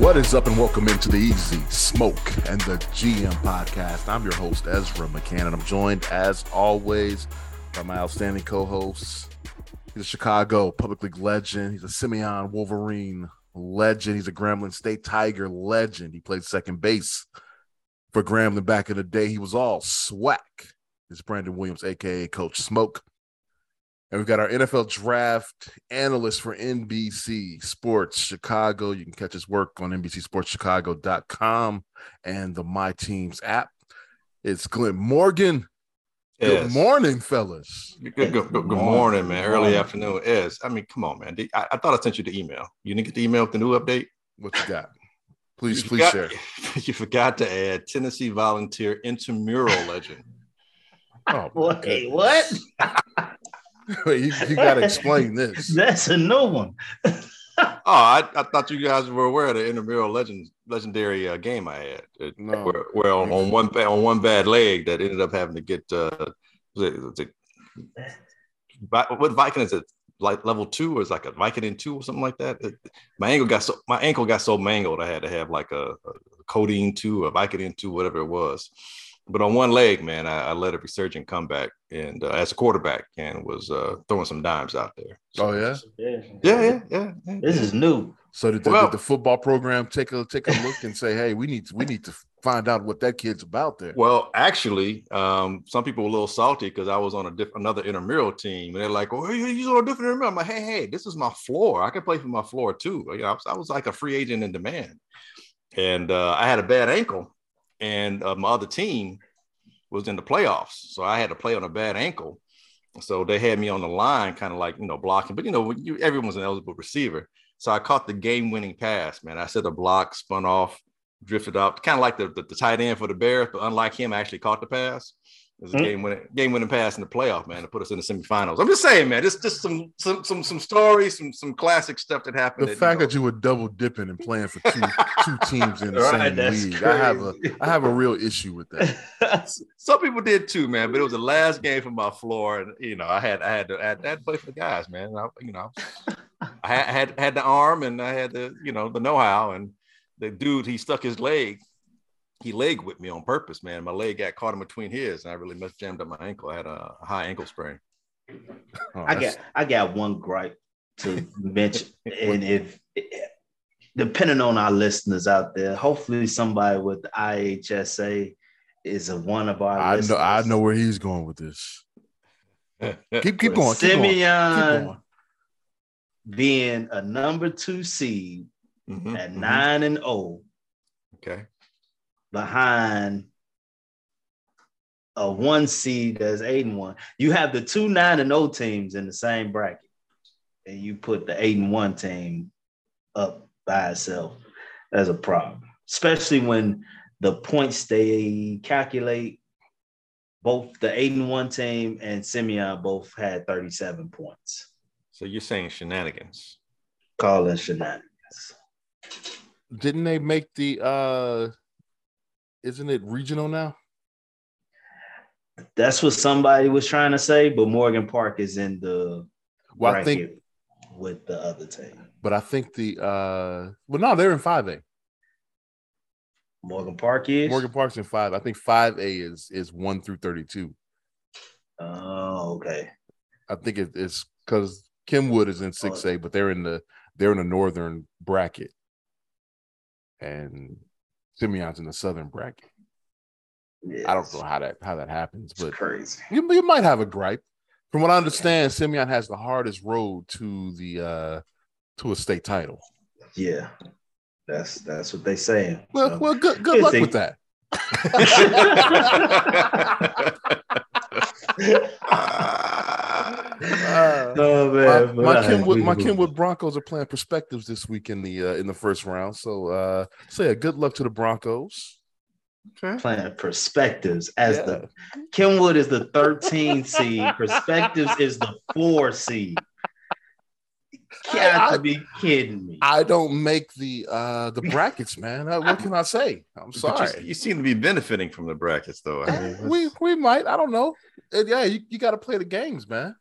What is up, and welcome into the Easy Smoke and the GM podcast. I'm your host, Ezra McCann, and I'm joined, as always, by my outstanding co-host. He's a Chicago Public League legend. He's a Simeon Wolverine legend. He's a Gremlin State Tiger legend. He played second base for Gremlin back in the day. He was all swag. It's Brandon Williams, a.k.a. Coach Smoke. And we've got our NFL draft analyst for NBC Sports Chicago. You can catch his work on NBCSportsChicago.com and the My Teams app. It's Glenn Morgan. Yes. Good morning, fellas. Good morning, man. Early afternoon. Yes. I mean, come on, man. I thought I sent you the email. You didn't get the email with the new update? What you got? Please share. You forgot to add Tennessee Volunteer intramural legend. Oh, okay, what? You got to explain this. That's a new one. I thought you guys were aware of the intramural legendary game I had. No. Where on one bad leg that ended up having to get what Vicodin is it? Like level 2, or it's like a Vicodin 2 or something like that. My ankle got so mangled I had to have like a codeine 2 or Vicodin 2, whatever it was. But on one leg, man, I led a resurgent comeback and as a quarterback and was throwing some dimes out there. So, Yeah. This is new. So did the football program take a look and say, hey, we need to find out what that kid's about there? Well, actually, some people were a little salty because I was on another intramural team, and they're like, "Oh, you're on a different intramural." I'm like, "Hey, this is my floor. I can play for my floor too." You know, I was like a free agent in demand, and I had a bad ankle. And my other team was in the playoffs, so I had to play on a bad ankle. So they had me on the line, kind of like, you know, blocking. But, you know, everyone's an eligible receiver. So I caught the game-winning pass, man. I set a block, spun off, drifted up, kind of like the tight end for the Bears. But unlike him, I actually caught the pass. It was a game-winning pass in the playoff, man, to put us in the semifinals. I'm just saying, man, it's just some stories, some classic stuff that happened. The fact that you were double dipping and playing for two teams in the same league, crazy. I have a real issue with that. Some people did too, man, but it was the last game for my floor, and you know, I had to play for the guys, man. I had the arm, and I had the, you know, the know-how, and the dude, he stuck his leg. He leg whipped me on purpose, man. My leg got caught in between his, and I really jammed up my ankle. I had a high ankle sprain. Oh, I got one gripe to mention, and if depending on our listeners out there, hopefully somebody with IHSA is one of our listeners. I know where he's going with this. keep going. Simeon being a number 2 seed at 9-0. Okay. Behind a 1 seed as 8-1, you have the 2 9-0 teams in the same bracket, and you put the 8-1 team up by itself. That's a problem, especially when the points they calculate. Both the 8-1 team and Simeon both had 37 points. So you're saying shenanigans? Call it shenanigans. Didn't they make the? Isn't it regional now? That's what somebody was trying to say, but Morgan Park is in the bracket with the other team. But I think they're in 5A. Morgan Park's in 5. I think 5A is 1 through 32. Oh, okay. I think it's because Kenwood is in 6A, but they're in the northern bracket. And Simeon's in the southern bracket. Yes. I don't know how that happens, but it's crazy. You might have a gripe. From what I understand, Simeon has the hardest road to the to a state title. Yeah, that's what they saying. Well, so, good luck with that. Oh, man, my Kenwood Broncos are playing Perspectives this week in the first round. So yeah, good luck to the Broncos. Okay. Playing Perspectives the Kenwood is the 13th seed. Perspectives is the 4 seed. Got to be kidding me! I don't make the brackets, man. What can I say? I'm sorry. You seem to be benefiting from the brackets, though. I mean, we might. I don't know. Yeah, you got to play the games, man.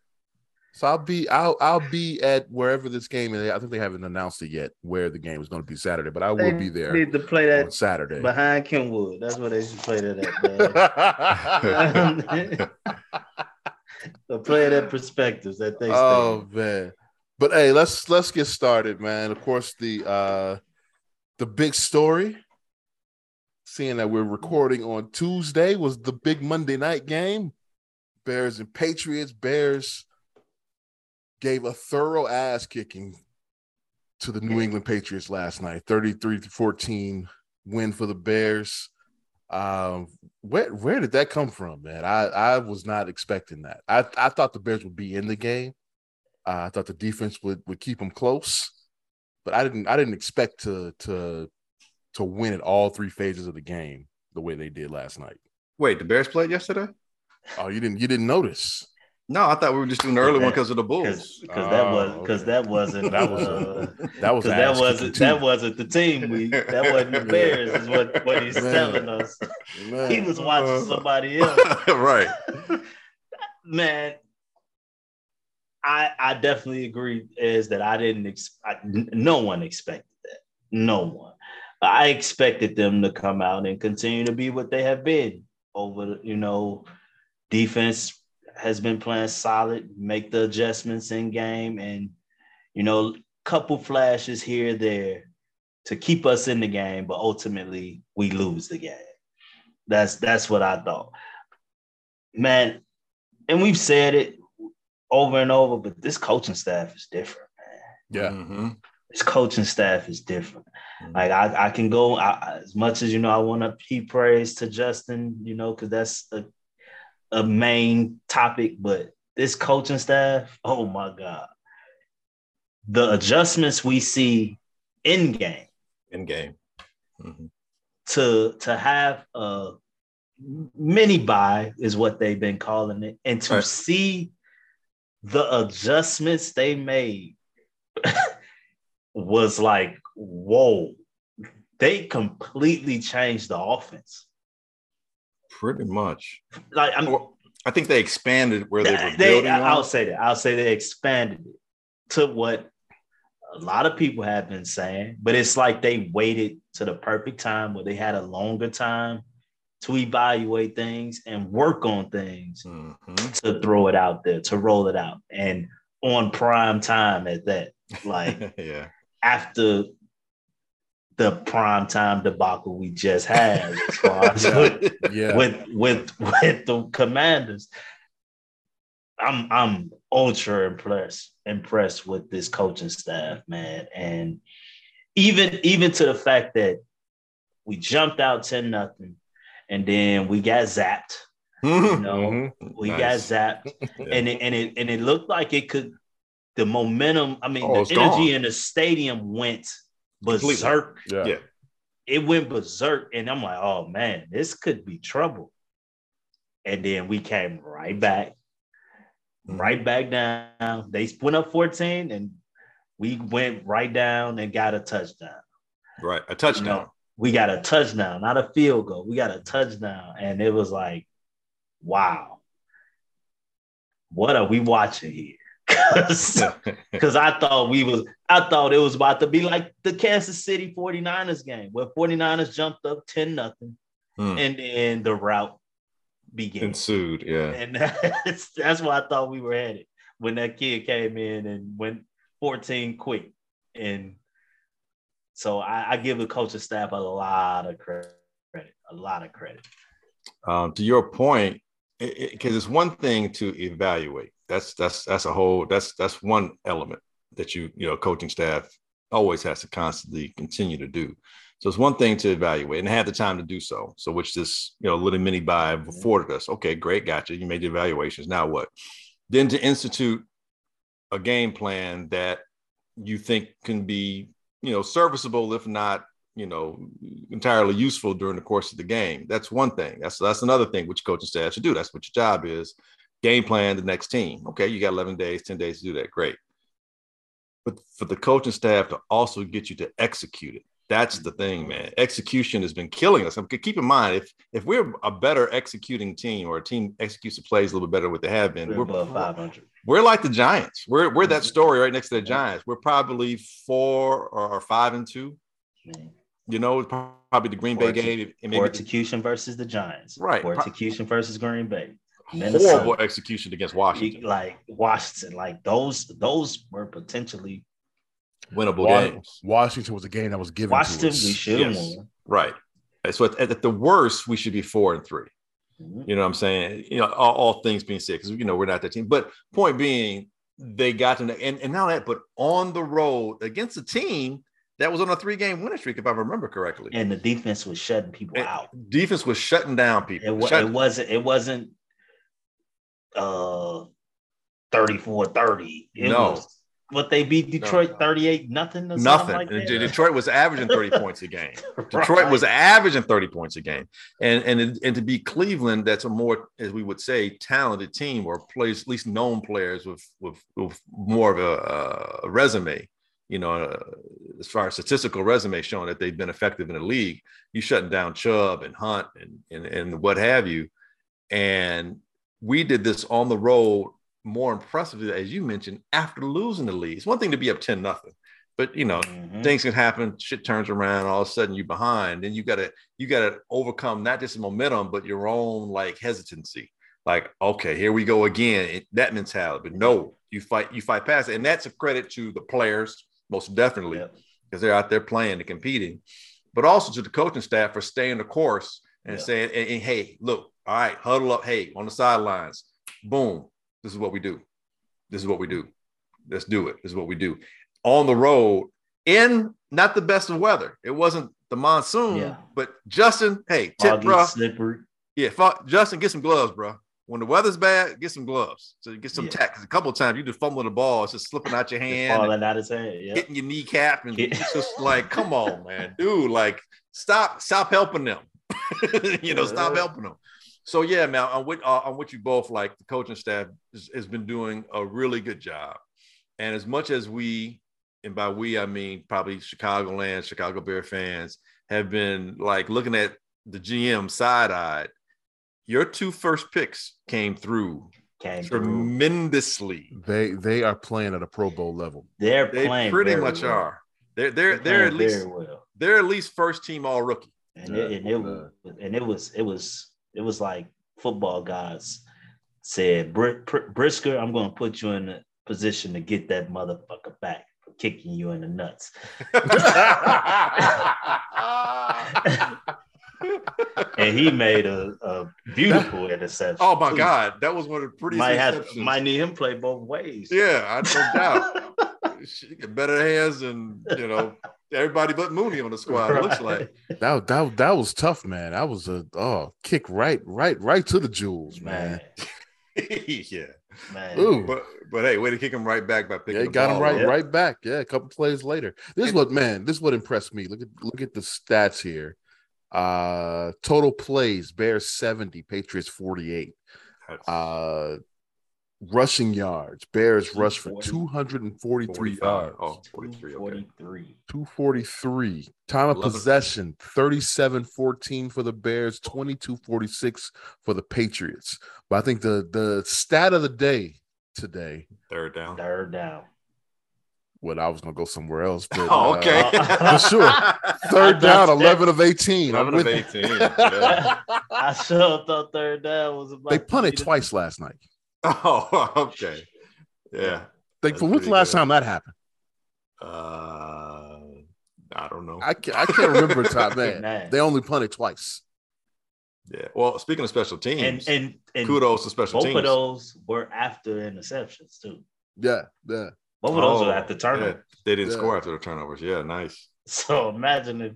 So I'll be at wherever this game is. I think they haven't announced it yet where the game is going to be Saturday, but I will be there. They need to play that on Saturday behind Kenwood. That's where they should play that at. So play that Perspectives. That thing. Oh man! But hey, let's get started, man. Of course, the big story, seeing that we're recording on Tuesday, was the big Monday night game, Bears and Patriots. Bears gave a thorough ass kicking to the New England Patriots last night. 33-14 win for the Bears. Where did that come from, man? I was not expecting that. I thought the Bears would be in the game. I thought the defense would keep them close, but I didn't expect to win at all three phases of the game the way they did last night. Wait, the Bears played yesterday? Oh, you didn't notice? No, I thought we were just doing the early one because of the Bulls. That wasn't the team week. That wasn't the Bears. Is what he's telling us. Man. He was watching somebody else. Right, man. I definitely agree. Is that I didn't expect. No one expected that. No one. I expected them to come out and continue to be what they have been over. Defense has been playing solid, make the adjustments in game, and, couple flashes here or there to keep us in the game, but ultimately we lose the game. That's what I thought. Man, and we've said it over and over, but this coaching staff is different, man. Yeah. Mm-hmm. This coaching staff is different. Mm-hmm. Like, I can go, as much as, I want to heap praise to Justin, because that's a main topic, but this coaching staff, oh my God. The adjustments we see in game mm-hmm. to have a mini buy is what they've been calling it. And to see the adjustments they made was like, whoa, they completely changed the offense. Pretty much. Like, I think they expanded where they were building on. I'll say they expanded it to what a lot of people have been saying, but it's like they waited to the perfect time where they had a longer time to evaluate things and work on things to throw it out there, to roll it out. And on prime time at that, like after – the primetime debacle we just had as far as with the Commanders. I'm ultra impressed with this coaching staff, man. And even to the fact that we jumped out 10-0 and then we got zapped. And it looked like it could the momentum, the energy gone. In the stadium went berserk. Yeah. It went berserk, and I'm like, oh man, this could be trouble. And then we came right back down. They went up 14 and we went right down and got a touchdown. Right. A touchdown. We got a touchdown, not a field goal. We got a touchdown. And it was like, wow, what are we watching here? Because I thought it was about to be like the Kansas City 49ers game where 49ers jumped up 10-0 and then the rout began. Ensued, yeah. And that's where I thought we were headed when that kid came in and went 14 quick. And so I give the coaching staff a lot of credit. To your point, because it's one thing to evaluate. That's one element that coaching staff always has to constantly continue to do. So it's one thing to evaluate and have the time to do so. So which this little mini buy afforded us. Okay, great, gotcha. You made the evaluations. Now what? Then to institute a game plan that you think can be serviceable, if not entirely useful during the course of the game. That's one thing. That's another thing which coaching staff should do. That's what your job is. Game plan the next team. Okay, you got 11 days, 10 days to do that. Great. But for the coaching staff to also get you to execute it. That's the thing, man. Execution has been killing us. Keep in mind, if we're a better executing team, or a team executes the plays a little bit better than what they have been, we're above 500. We're like the Giants. We're that story right next to the Giants. We're probably 4 or 5-2. You know, probably the Green Bay game. Or execution versus the Giants. Right. Or execution versus Green Bay. Minnesota. Horrible execution against Washington. Like those were potentially winnable games. Washington was a game that was given to us. We should have won. Right. So at the worst, we should be 4-3. Mm-hmm. You know what I'm saying? You know, all things being said, because, you know, we're not that team. But point being, they got to – and now that – but on the road against a team that was on a 3-game winning streak, if I remember correctly. And the defense was shutting people out. Defense was shutting down people. It wasn't 34-30. It was – What they beat Detroit 38-0 or something like that. Detroit was averaging 30 points a game. Right. Detroit was averaging 30 points a game. And to be Cleveland, that's a more, as we would say, talented team, or players, at least known players with more of a resume, you know, as far as statistical resume showing that they've been effective in the league. You shutting down Chubb and Hunt and what have you. And we did this on the road, more impressively, as you mentioned, after losing the lead. It's one thing to be up 10-0, but you know, things can happen. Shit turns around. All of a sudden, you're behind, and you gotta overcome not just the momentum, but your own like hesitancy. Like, okay, here we go again. That mentality. But no, you fight past it, and that's a credit to the players, most definitely, because they're out there playing and competing, but also to the coaching staff for staying the course and saying, and hey, look, all right, huddle up. Hey, on the sidelines, boom. This is what we do. This is what we do. Let's do it. This is what we do. On the road, in not the best of weather. It wasn't the monsoon, but Justin, hey, tip, bro. Slippery. Yeah, Justin, get some gloves, bro. When the weather's bad, get some gloves. So you get some tack. Because a couple of times you just fumble the ball. It's just slipping out your hand. Falling out his hand. Yeah. Hitting your kneecap. And it's just like, come on, man. Dude, like, stop helping them. You know, stop helping them. So, yeah, man, on what you both like, the coaching staff has been doing a really good job. And as much as we, and by we, I mean probably Chicagoland, Chicago Bear fans, have been, like, looking at the GM side-eyed, your two first picks came through tremendously. They are playing at a Pro Bowl level. They pretty much are. They're at least first-team all-rookie. It was like football guys said, Brisker, I'm going to put you in a position to get that motherfucker back for kicking you in the nuts. And he made a beautiful interception. Oh, my God. That was one of the prettiest interceptions. Might need him play both ways. Yeah, I no doubt. She got better hands than, you know, everybody but Mooney on the squad, it looks like. That was tough, man. That was a kick right to the jewels, man. Yeah. Man. Ooh. But hey, way to kick him right back by picking the got ball him right back. Yeah, a couple plays later. This is what impressed me. Look at the stats here. Total plays, Bears 70, Patriots 48. Rushing yards, Bears rushed for 243 yards. 243. Time of possession, 37-14 for the Bears, 22-46 for the Patriots. But I think the stat of the day today, third down. Well, I was going to go somewhere else. But, okay. For sure. Third down, 11 of 18. 11 of 18. Yeah. I sure thought third down was about. They punted twice last night. Oh, okay. Yeah. Like, when's the last time that happened? I don't know. I can't remember top man. They only punted twice. Yeah. Well, speaking of special teams, and kudos to special teams. Both of those were after interceptions, too. Yeah. Yeah. Both of those were after turnovers. Yeah. They didn't score after the turnovers. Yeah. Nice. So imagine if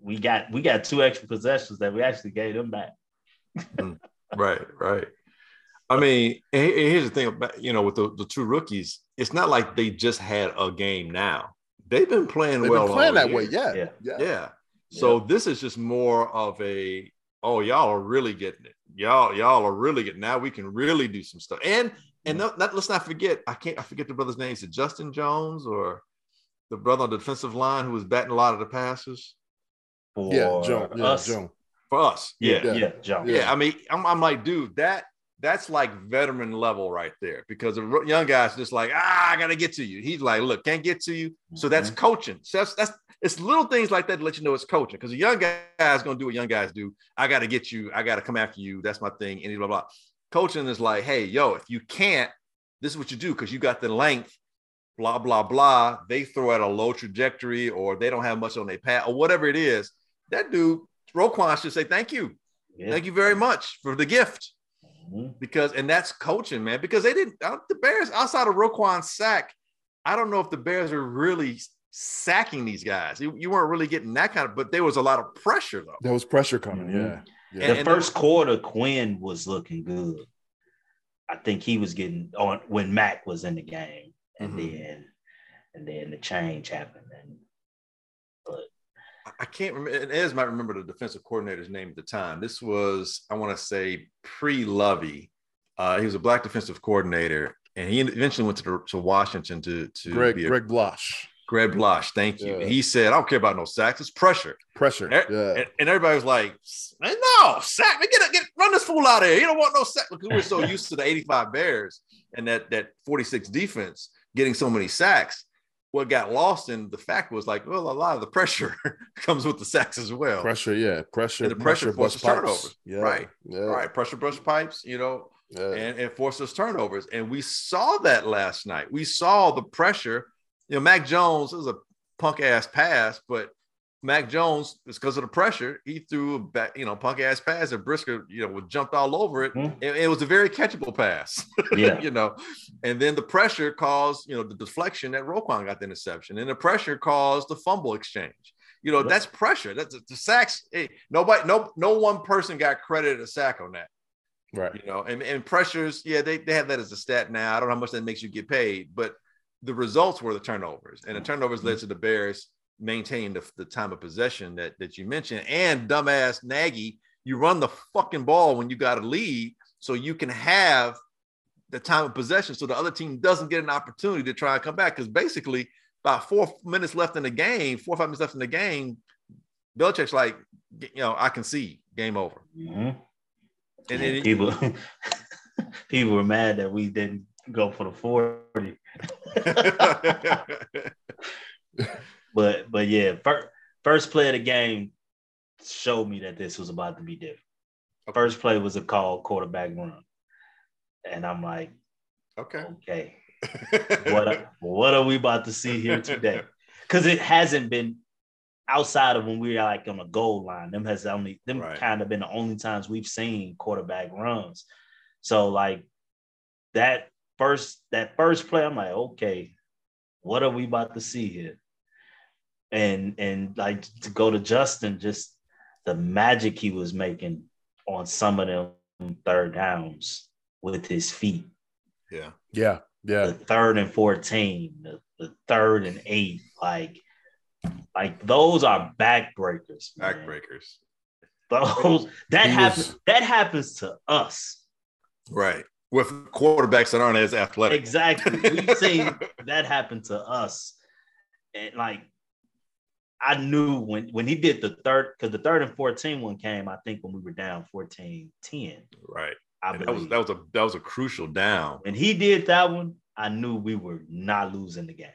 we got two extra possessions that we actually gave them back. Right. I mean, here's the thing about, you know, with the two rookies, it's not like they just had a game now. They've been playing that way. Yeah. So this is just more of a, y'all are really getting it. Y'all are really getting. Now we can really do some stuff. And let's not forget, I forget the brother's name. Is it Justin Jones or the brother on the defensive line who was batting a lot of the passes? For us. I mean, I'm like, dude, that's like veteran level right there, because the young guy's just like, I gotta get to you. He's like, look, can't get to you. So that's coaching. So that's it's little things like that to let you know it's coaching, because a young guy is gonna do what young guys do. I gotta get you. I gotta come after you. That's my thing. And blah blah. Coaching is like, hey, yo, if you can't, this is what you do, because you got the length. Blah blah blah. They throw at a low trajectory, or they don't have much on their pad, or whatever it is. That dude Roquan should say thank you, thank you very much for the gift. Because, and that's coaching, man, because they didn't, the Bears, outside of Roquan's sack, I don't know if the Bears are really sacking these guys. You weren't really getting that kind of, but there was a lot of pressure though. There was pressure coming. Yeah. And first quarter, Quinn was looking good. I think he was getting on when Mac was in the game, and then the change happened. But I can't remember, and Ez might remember the defensive coordinator's name at the time. This was, I want to say, pre-Lovey. He was a black defensive coordinator, and he eventually went to Washington to Greg Blosch. Greg Blosch, thank you. Yeah. He said, "I don't care about no sacks. It's pressure, And everybody was like, "No sack! Get run this fool out of here. You don't want no sack." Because we were so used to the '85 Bears and that 46 defense getting so many sacks. What got lost in the fact was like, well, a lot of the pressure comes with the sacks as well. Pressure. And the pressure forces turnovers. Right. Pressure brush pipes, and forces turnovers. And we saw that last night. We saw the pressure. Mac Jones, it was a punk-ass pass, but Mac Jones, it's because of the pressure. He threw a punk-ass pass, and Brisker, jumped all over it. It was a very catchable pass, And then the pressure caused, the deflection that Roquan got the interception, and the pressure caused the fumble exchange. That's pressure. That's the sacks. No one person got credited a sack on that, right? And pressures. Yeah, they have that as a stat now. I don't know how much that makes you get paid, but the results were the turnovers, and the turnovers led to the Bears maintain the time of possession that you mentioned. And dumbass Nagy, you run the fucking ball when you got a lead so you can have the time of possession so the other team doesn't get an opportunity to try and come back. Because basically about 4 minutes left in the game, 4 or 5 minutes left in the game, Belichick's like, I can see, game over. And then people were mad that we didn't go for the 40. But yeah, first play of the game showed me that this was about to be different. First play was a called quarterback run, and I'm like, okay, what are we about to see here today? Because it hasn't been outside of when we were like on the goal line. Kind of been the only times we've seen quarterback runs. So like that first play, I'm like, okay, what are we about to see here? And like to go to Justin, just the magic he was making on some of them third downs with his feet. Yeah. The 3rd and 14, the 3rd and 8, like those are backbreakers. Man. Backbreakers. Those that happens to us, right? With quarterbacks that aren't as athletic. Exactly, we've seen that happen to us, and like. I knew when he did the third, because the 3rd and 14 one came, I think when we were down 14-10. Right. That was a crucial down. When he did that one, I knew we were not losing the game.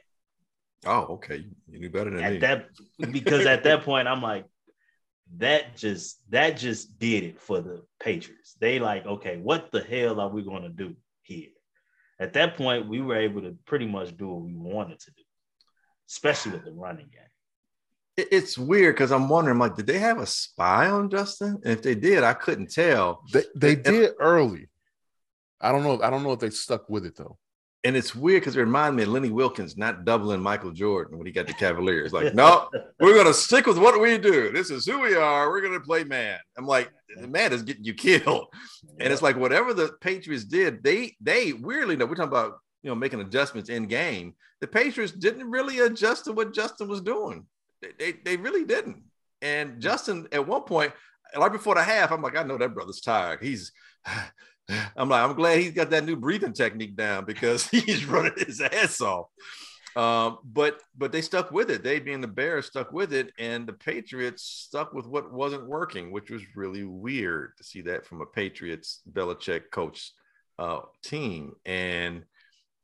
Oh, okay. You knew better than me. Because at that point, I'm like, that just did it for the Patriots. They like, okay, what the hell are we going to do here? At that point, we were able to pretty much do what we wanted to do, especially with the running game. It's weird because I'm wondering, like, did they have a spy on Justin? And if they did, I couldn't tell. They did early. I don't know if they stuck with it though. And it's weird because it reminded me of Lenny Wilkins not doubling Michael Jordan when he got the Cavaliers. Like, no, we're gonna stick with what we do. This is who we are. We're gonna play man. I'm like, the man is getting you killed. And it's like whatever the Patriots did, they weirdly know we're talking about making adjustments in game. The Patriots didn't really adjust to what Justin was doing. They really didn't. And Justin, at one point, right before the half, I'm like, I know that brother's tired. I'm glad he's got that new breathing technique down because he's running his ass off. But they stuck with it. They, being the Bears, stuck with it, and the Patriots stuck with what wasn't working, which was really weird to see that from a Patriots Belichick coach team. And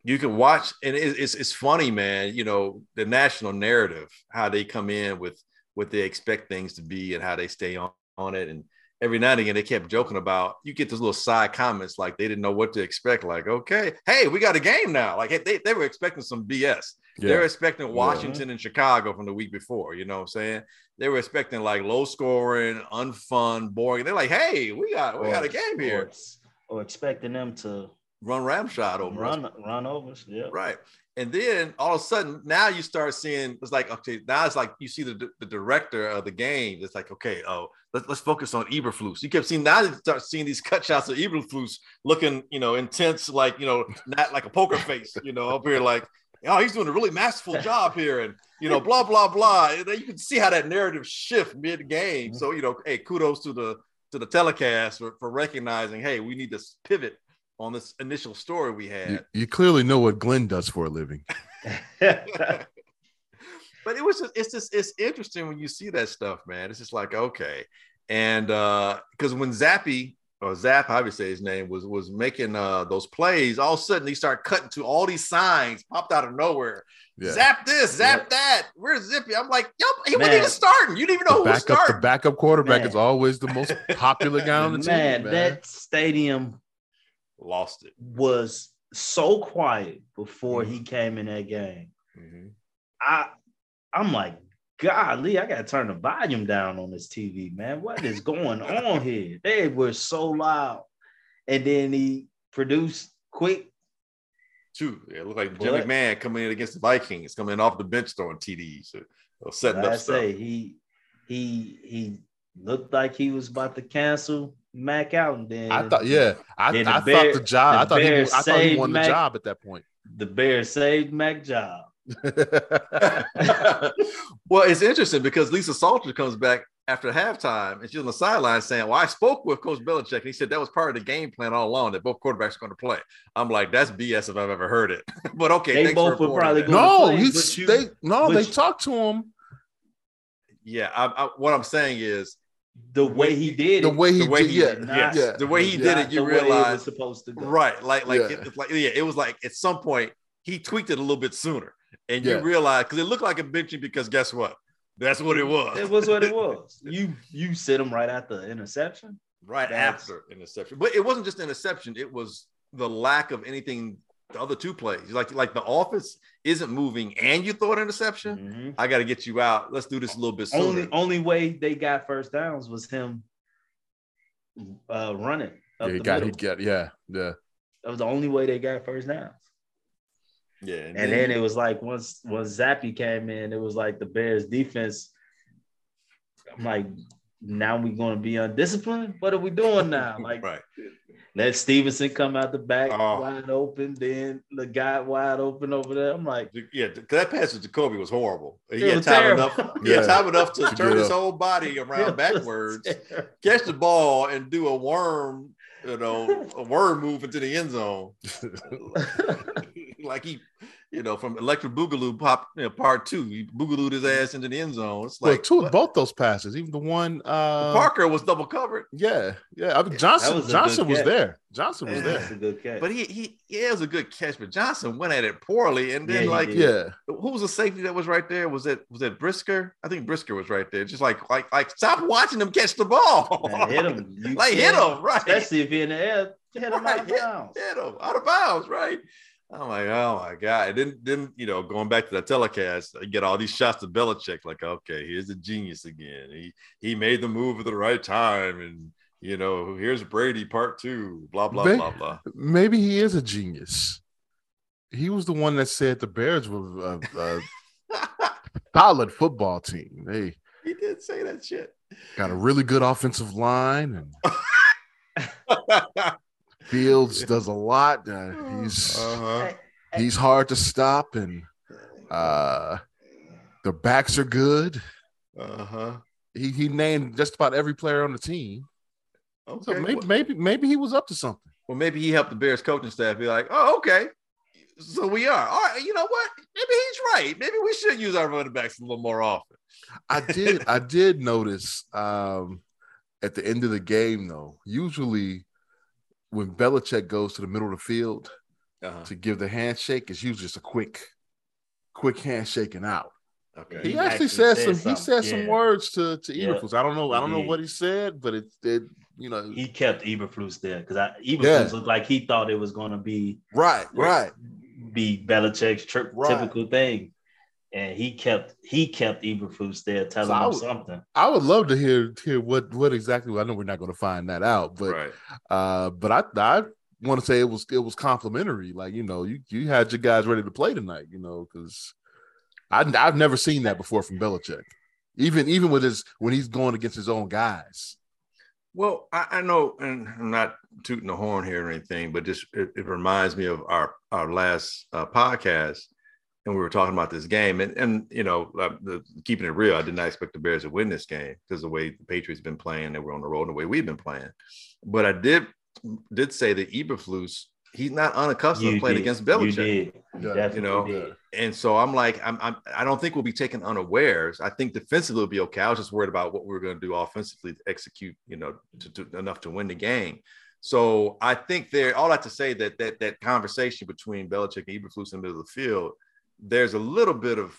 you can watch, and it's funny, man, you know, the national narrative, how they come in with what they expect things to be and how they stay on it. And every now and again, they kept joking about, you get those little side comments, like they didn't know what to expect. Like, okay, hey, we got a game now. Like they were expecting some BS. Yeah. They were expecting Washington and Chicago from the week before, you know what I'm saying? They were expecting like low scoring, unfun, boring. They're like, hey, we got a game here. Or expecting them to run ramshot over. Run over, yeah. Right. And then all of a sudden, now you start seeing, it's like, okay, now it's like you see the director of the game. It's like, okay, oh, let's focus on Eberflus. You kept seeing, now you start seeing these cut shots of Eberflus looking, you know, intense, like, you know, not like a poker face, you know, up here like, oh, he's doing a really masterful job here, and, you know, blah, blah, blah. And then you can see how that narrative shift mid-game. So, you know, hey, kudos to the telecast for recognizing, hey, we need to pivot on this initial story we had. You clearly know what Glenn does for a living. But it was it's interesting when you see that stuff, man. It's just like, okay. And because when Zappe, or Zapp, how do you say his name, was making those plays, all of a sudden he started cutting to all these signs popped out of nowhere. Yeah. Zap this, zap that. Where's Zippy? I'm like, yo, he wasn't even starting. You didn't even know who was starting. The backup quarterback is always the most popular guy on the team. Man, that stadium lost it. Was so quiet before he came in that game. Mm-hmm. I'm like, golly, I gotta turn the volume down on this TV, man. What is going on here? They were so loud. And then he produced quick. It looked like Jim McMahon coming in against the Vikings, coming off the bench throwing TDs or setting up stuff. I say he looked like he was about to cancel Mac out, and then I thought, I thought the job. I thought he won Mac, the job at that point. The Bears saved Mac job. Well, it's interesting because Lisa Salter comes back after halftime, and she's on the sideline saying, well, I spoke with Coach Belichick, and he said that was part of the game plan all along, that both quarterbacks are going to play. I'm like, that's BS if I've ever heard it. But okay, they both were probably going to play. They talked to him. Yeah, what I'm saying is, the way he did it, you realize it's supposed to go. Right. It was like at some point he tweaked it a little bit sooner, and you realize, because it looked like a benching, because guess what? That's what it was. It was what it was. You sit him right after the interception. Right after interception. But it wasn't just interception, it was the lack of anything. The other two plays, like the offense isn't moving, and you throw an interception. Mm-hmm. I got to get you out. Let's do this a little bit sooner. Only way they got first downs was him running. That was the only way they got first downs. Yeah, and then it was like once Zappe came in, it was like the Bears defense. I'm like, now we're going to be undisciplined. What are we doing now? Like, right. Let Stevenson come out the back wide open, then the guy wide open over there. I'm like, yeah, because that pass to Jacoby was horrible. He had time enough. He had time enough to turn his whole body around backwards, catch the ball, and do a worm move into the end zone, like he, you know, from Electric Boogaloo Part 2, he boogalooed his ass into the end zone. It's like both those passes, even the one Parker was double covered. Yeah. I mean, Johnson was there. That's a good catch. But he has a good catch, but Johnson went at it poorly, and then who was the safety that was right there? Was that Brisker? I think Brisker was right there. Just like stop watching him catch the ball. Man, hit him. Hit him, right? Especially if you're in the air, hit him out of bounds. Hit him out of bounds, right? I'm like, oh my God. And then, you know, going back to the telecast, I get all these shots of Belichick, like, okay, here's a genius again. He made the move at the right time. And, you know, here's Brady Part 2, blah, blah, blah, blah. Maybe he is a genius. He was the one that said the Bears were a solid football team. He did say that shit. Got a really good offensive line. And Fields does a lot. He's hard to stop, and the backs are good. He named just about every player on the team. Okay, so maybe he was up to something. Well, maybe he helped the Bears coaching staff be like, oh, okay. So we are. All right, you know what? Maybe he's right. Maybe we should use our running backs a little more often. I did notice at the end of the game, though, usually when Belichick goes to the middle of the field to give the handshake, it's usually just a quick handshake and out. Okay. He actually said some words to Eberflus. I don't know what he said, but it you know, he kept Eberflus there because Eberflus looked like he thought it was going to be be Belichick's typical thing, and he kept Eberflus there telling him something. I would love to hear what exactly. I know we're not going to find that out, but I want to say it was complimentary. Like, you know, you had your guys ready to play tonight, you know, because I've never seen that before from Belichick, even with when he's going against his own guys. Well, I know, and I'm not tooting the horn here or anything, but just it reminds me of our last podcast, and we were talking about this game, and you know, keeping it real, I did not expect the Bears to win this game because the way the Patriots been playing, they were on the road, and the way we've been playing. But I did say that Eberflus, he's not unaccustomed to playing against Belichick. You know, and so I'm like, I don't think we'll be taken unawares. I think defensively it'll be okay. I was just worried about what we were going to do offensively to execute, you know, to enough to win the game. So I think all that to say that conversation between Belichick and Eberflus in the middle of the field, there's a little bit of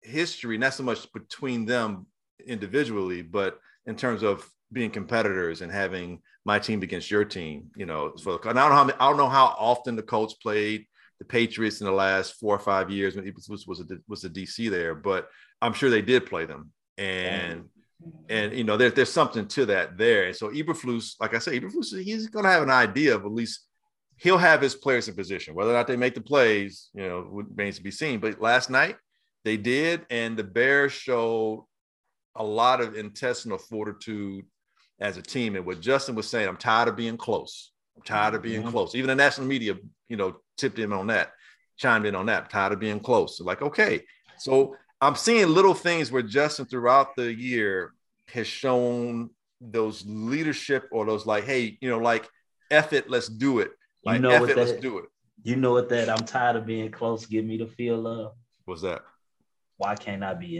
history, not so much between them individually, but in terms of being competitors and having my team against your team, you know. So I don't know how often the Colts played the Patriots in the last 4 or 5 years when Eberflus was a DC there, but I'm sure they did play them, and you know there's something to that there. And so Eberflus, like I say, he's going to have an idea of, at least he'll have his players in position. Whether or not they make the plays, you know, remains to be seen. But last night they did, and the Bears showed a lot of intestinal fortitude as a team. And what Justin was saying, I'm tired of being close. I'm tired of being close. Even the national media, you know, chimed in on that, tired of being close. So like, okay. So I'm seeing little things where Justin throughout the year has shown those leadership, or those like, hey, you know, like, F it, let's do it. Like, you know, let's do it. You know what that I'm tired of being close, give me the feel of. What's that? Why can't I be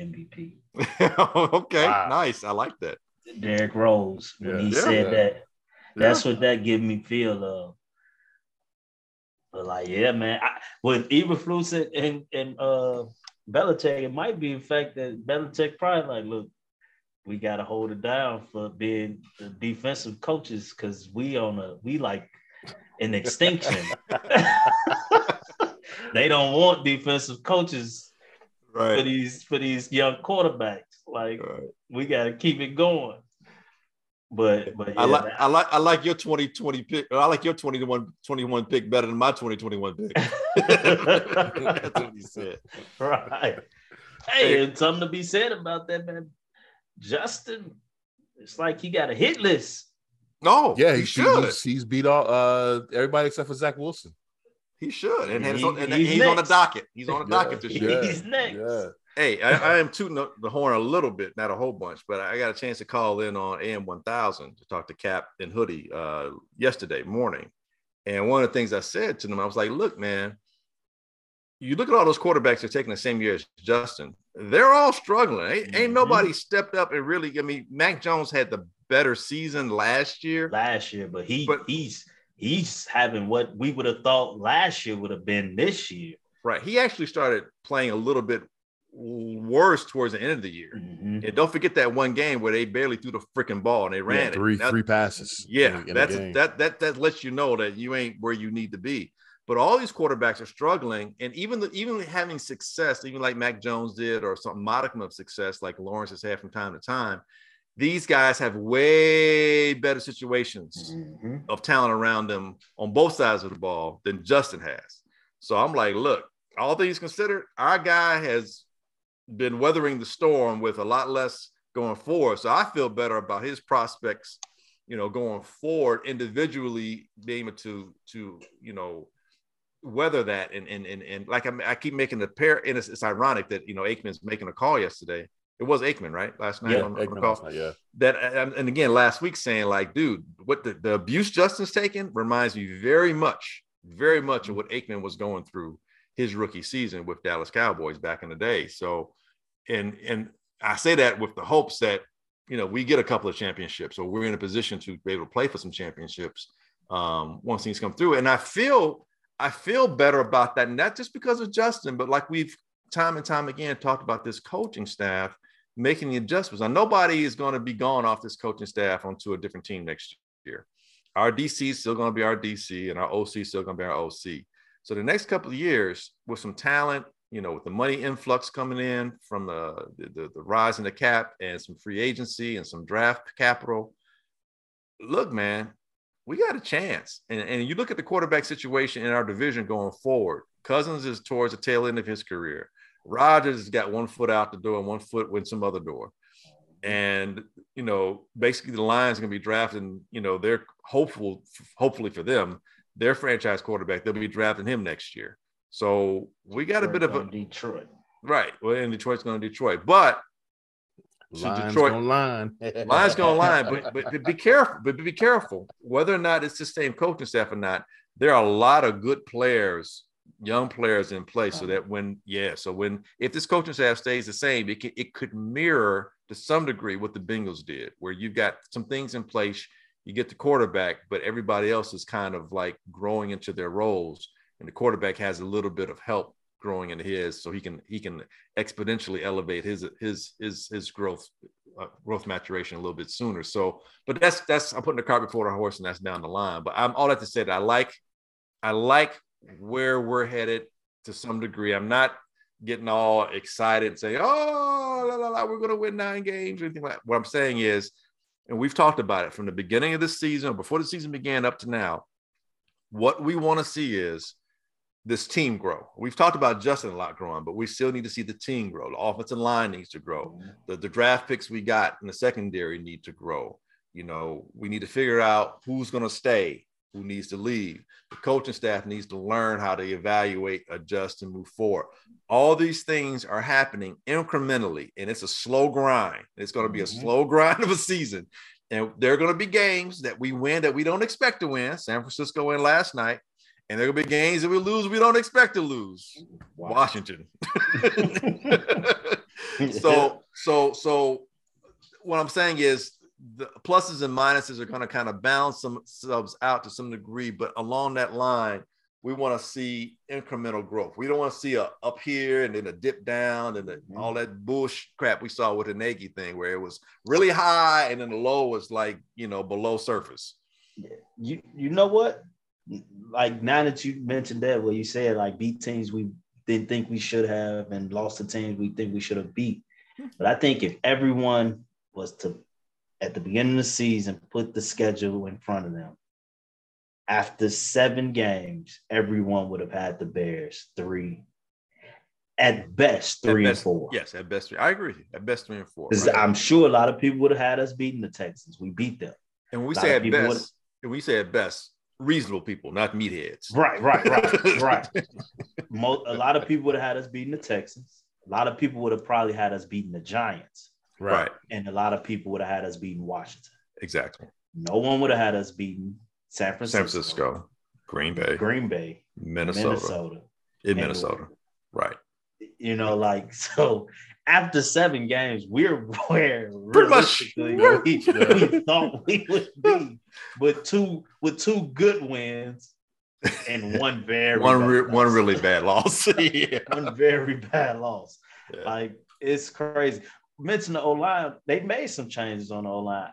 MVP? Okay, wow. Nice. I like that. Derrick Rose, when he said that. That's what that gave me feel of. But like, yeah, man. With Eberflus and Belichick, it might be in fact that Belichick probably like, look, we gotta hold it down for being the defensive coaches because we like an extinction. They don't want defensive coaches for these young quarterbacks. Like, we got to keep it going. But yeah, I like your 2020 pick. I like your 2021 pick better than my 2021 pick. That's what he said. Right. Hey, and something to be said about that, man. Justin, it's like he got a hit list. No, yeah, he should. He's beat all everybody except for Zach Wilson. He should, and he's on the docket. He's on the docket this year. He's next. Yeah. Hey, I am tooting the horn a little bit, not a whole bunch, but I got a chance to call in on AM 1000 to talk to Cap and Hoodie yesterday morning. And one of the things I said to them, I was like, look, man, you look at all those quarterbacks that are taking the same year as Justin. They're all struggling. Ain't nobody stepped up and really – I mean, Mac Jones had the better season last year. But he's having what we would have thought last year would have been this year. Right. He actually started playing a little bit worse towards the end of the year, and don't forget that one game where they barely threw the freaking ball and they ran three passes. Yeah, that's that lets you know that you ain't where you need to be. But all these quarterbacks are struggling, and even having success, even like Mac Jones did, or some modicum of success like Lawrence has had from time to time, these guys have way better situations of talent around them on both sides of the ball than Justin has. So I'm like, look, all things considered, our guy has been weathering the storm with a lot less going forward. So I feel better about his prospects, you know, going forward, individually being able to you know, weather that. And like, I keep making the pair, and it's ironic that, you know, Aikman's making a call yesterday. It was Aikman, right? Last night. Yeah, That, and again, last week saying like, dude, what the abuse Justin's taking reminds me very much of what Aikman was going through his rookie season with Dallas Cowboys back in the day. So, and I say that with the hopes that, you know, we get a couple of championships, or we're in a position to be able to play for some championships once things come through. And I feel better about that, not just because of Justin, but like we've time and time again talked about this coaching staff making the adjustments. Now, nobody is going to be gone off this coaching staff onto a different team next year. Our DC is still going to be our DC, and our OC is still going to be our OC. So the next couple of years, with some talent, you know, with the money influx coming in from the rise in the cap and some free agency and some draft capital, look, man, we got a chance. And you look at the quarterback situation in our division going forward. Cousins is towards the tail end of his career. Rodgers has got one foot out the door and one foot with some other door. And, you know, basically the Lions are going to be drafting, you know, they're hopefully for them, their franchise quarterback, they'll be drafting him next year. So we got Detroit, a bit of a Detroit. Right. Well, and Detroit's going to Detroit. But Lions going to line. But be careful. But be careful whether or not it's the same coaching staff or not. There are a lot of good players, young players in place, so that if this coaching staff stays the same, it could mirror to some degree what the Bengals did, where you've got some things in place, you get the quarterback, but everybody else is kind of like growing into their roles, and the quarterback has a little bit of help growing into his, so he can exponentially elevate his growth maturation a little bit sooner. So, but that's I'm putting the cart before the horse, and that's down the line. But I'm all that to say that I like where we're headed to some degree. I'm not getting all excited and saying, oh, we're going to win 9 games or anything like that. What I'm saying is, and we've talked about it from the beginning of the season, before the season began up to now, what we want to see is this team grow. We've talked about Justin a lot growing, but we still need to see the team grow. The offensive line needs to grow. The draft picks we got in the secondary need to grow. You know, we need to figure out who's going to stay, who needs to leave. The coaching staff needs to learn how to evaluate, adjust, and move forward. All these things are happening incrementally, and it's a slow grind. It's going to be a slow grind of a season. And there are going to be games that we win that we don't expect to win. San Francisco won last night. And there are going to be games that we lose we don't expect to lose. Wow. Washington. So what I'm saying is, the pluses and minuses are going to kind of balance themselves out to some degree, but along that line, we want to see incremental growth. We don't want to see a up here and then a dip down and all that bullshit crap we saw with the Nagy thing, where it was really high and then the low was like, you know, below surface. You know what? Like, now that you mentioned that, where you said like beat teams we didn't think we should have and lost to teams we think we should have beat. But I think if everyone was to, at the beginning of the season, put the schedule in front of them, after 7 games, everyone would have had the Bears 3. At best, 3 and 4. Yes, at best 3. I agree. At best 3 and 4. Right? I'm sure a lot of people would have had us beating the Texans. We beat them. And when we say at best, reasonable people, not meatheads. Right. A lot of people would have had us beating the Texans. A lot of people would have probably had us beating the Giants. Right. And a lot of people would have had us beating Washington. Exactly. No one would have had us beating San Francisco, Green Bay, Minnesota. Right. You know, like, so after 7 games, we're pretty much we thought we would be, but with two good wins and one really bad loss. Yeah. One very bad loss. Yeah. Like, it's crazy. Mentioned the O-line, they made some changes on the O-line.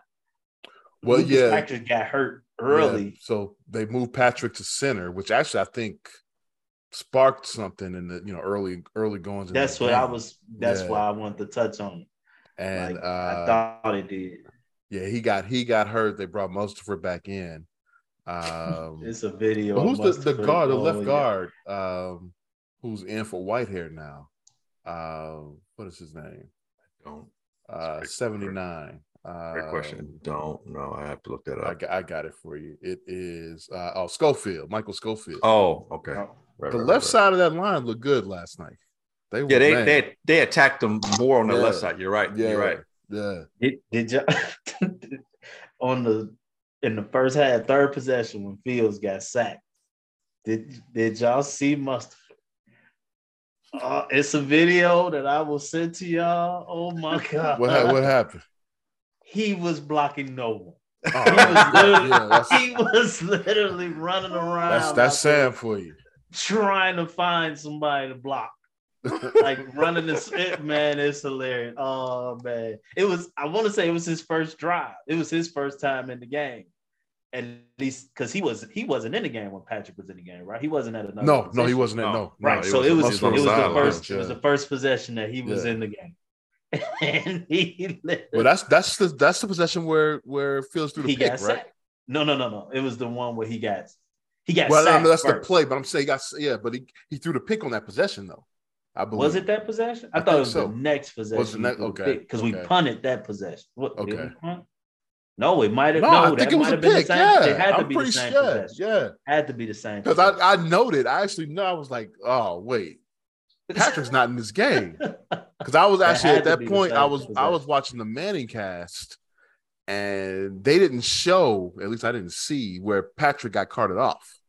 Well, Lucas Patrick got hurt early. Yeah. So they moved Patrick to center, which actually I think sparked something in the, you know, early goings. That's why I wanted to touch on it. And like, I thought it did. Yeah, he got hurt. They brought Mustapher back in. It's a video. Well, who's the guard, the left guard, who's in for Whitehair now? What is his name? 79. Great question. Don't know. I have to look that up. I got it for you. It is Schofield, Michael Schofield. Oh, okay. The left side of that line looked good last night. They attacked them more on the left side. You're right. Yeah, you're right. Yeah. Did y'all in the first half, third possession when Fields got sacked? Did y'all see Mustapher It's a video that I will send to y'all. Oh my God. What happened? He was blocking no one. Oh, he was literally running around. That's sad for you. Trying to find somebody to block. Like running this, man, it's hilarious. Oh man. I want to say it was his first drive. It was his first time in the game. At least because he wasn't in the game when Patrick was in the game, right? He wasn't at another. No, he wasn't. Right. So it was the first possession that he was in the game. And that's the possession where Fields threw the pick, right? Sacked. No. It was the one where he got sacked. Well, that's first. The play, but I'm saying he threw the pick on that possession though. I believe. Was it that possession? I thought it was the next possession. Was the next? Okay. Because we punted that possession. Did we punt? No, it might have. No, I think it was a pick. Yeah, it had to be the same possession. Yeah, had to be the same. Because I noted, I actually know. I was like, oh wait, Patrick's not in this game. Because I was actually at that point, I was watching the Manning cast, and they didn't show. At least I didn't see where Patrick got carted off.